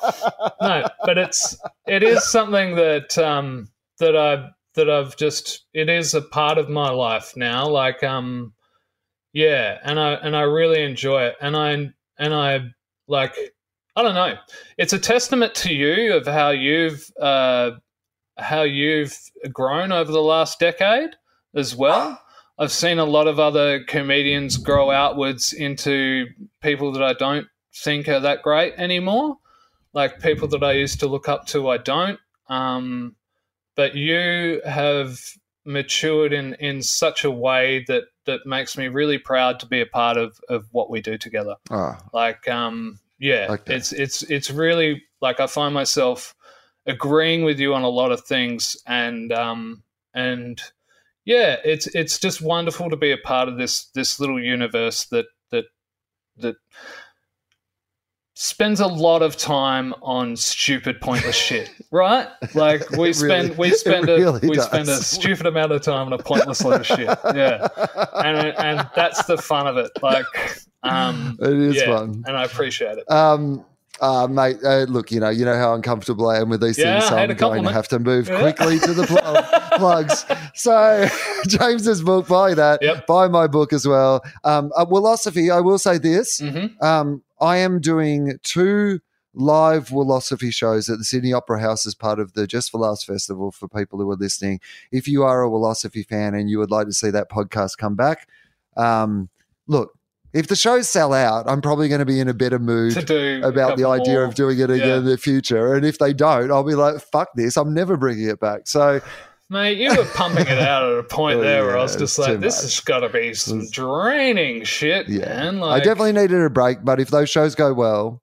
No, but it's it is something that um that I that I've just it is a part of my life now. Like um yeah, and I and I really enjoy it. And I and I like I don't know. It's a testament to you of how you've uh, how you've grown over the last decade as well. I've seen a lot of other comedians grow outwards into people that I don't think are that great anymore, like people that I used to look up to I don't. Um, but you have matured in, in such a way that, that makes me really proud to be a part of, of what we do together. Oh. Like um. Yeah, like it's it's it's really like I find myself agreeing with you on a lot of things, and um and yeah, it's it's just wonderful to be a part of this this little universe that that that spends a lot of time on stupid, pointless shit, right? Like we spend really, we spend a really we does. spend a stupid amount of time on a pointless lot of shit, yeah, and and that's the fun of it, like. Um, it is yeah, fun, and I appreciate it. Um, uh, mate, uh, look, you know, you know how uncomfortable I am with these yeah, things, so I'm going compliment. to have to move yeah. quickly to the pl- plugs. So, James's book, buy that, yep. buy my book as well. Um, uh, Willosophy, I will say this: mm-hmm. um, I am doing two live Willosophy shows at the Sydney Opera House as part of the Just for Laughs Festival. For people who are listening, if you are a Willosophy fan and you would like to see that podcast come back, um, look. If the shows sell out, I'm probably going to be in a better mood about the idea more. of doing it again yeah. in the future. And if they don't, I'll be like, fuck this, I'm never bringing it back. So, mate, you were pumping it out at a point well, there yeah, where I was just like, this much. has got to be some draining shit, yeah. man. Like- I definitely needed a break, but if those shows go well,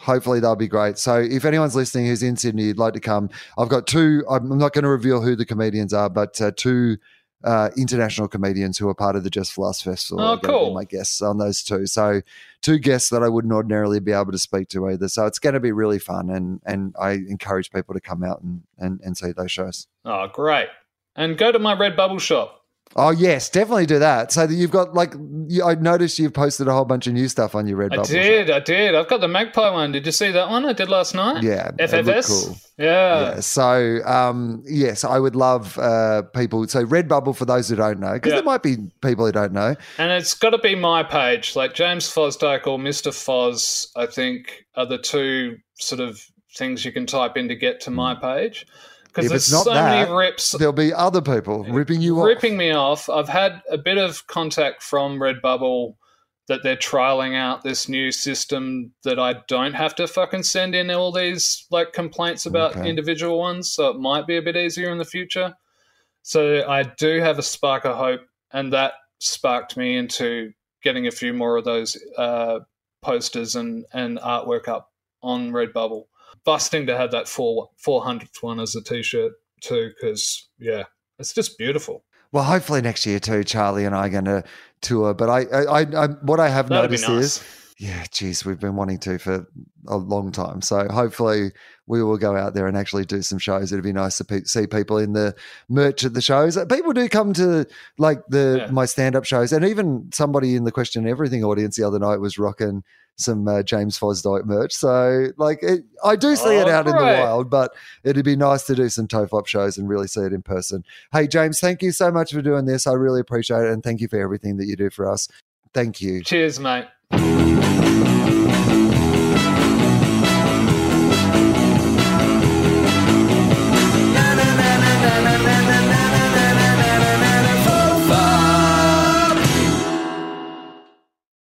hopefully they'll be great. So if anyone's listening who's in Sydney, you'd like to come, I've got two, I'm not going to reveal who the comedians are, but uh, two Uh, international comedians who are part of the Just for Last Festival. Oh, cool. My guests on those two. So two guests that I wouldn't ordinarily be able to speak to either. So it's going to be really fun, and and I encourage people to come out and, and, and see those shows. Oh, great. And go to my Redbubble shop. Oh, yes, definitely do that. So that you've got like you, I noticed you've posted a whole bunch of new stuff on your Redbubble. I did, shop. I did. I've got the Magpie one. Did you see that one I did last night? Yeah. F F S. Cool. Yeah. yeah. So, um, yes, I would love uh, people. So Redbubble, for those who don't know, because yeah. there might be people who don't know. And it's got to be my page, like James Fosdyke or Mister Foz, I think, are the two sort of things you can type in to get to my page. Because there's it's not so that, many rips. There'll be other people ripping you ripping off. Ripping me off. I've had a bit of contact from Redbubble that they're trialing out this new system that I don't have to fucking send in all these like complaints about okay. individual ones, so it might be a bit easier in the future. So I do have a spark of hope, and that sparked me into getting a few more of those uh, posters and, and artwork up on Redbubble. Busting to have that four, four hundredth one as a T-shirt too, because, yeah, it's just beautiful. Well, hopefully next year too, Charlie and I are going to tour. But I, I, I, I, what I have That'd noticed nice. is, yeah, geez, we've been wanting to for a long time. So hopefully we will go out there and actually do some shows. It'd be nice to pe- see people in the merch at the shows. People do come to like the yeah. my stand-up shows, and even somebody in the Question Everything audience the other night was rocking some uh, James Fosdyke merch. So like it, I do see oh, it out great. in the wild, but it'd be nice to do some Tofop shows and really see it in person. Hey, James, thank you so much for doing this. I really appreciate it, and thank you for everything that you do for us. Thank you. Cheers, mate.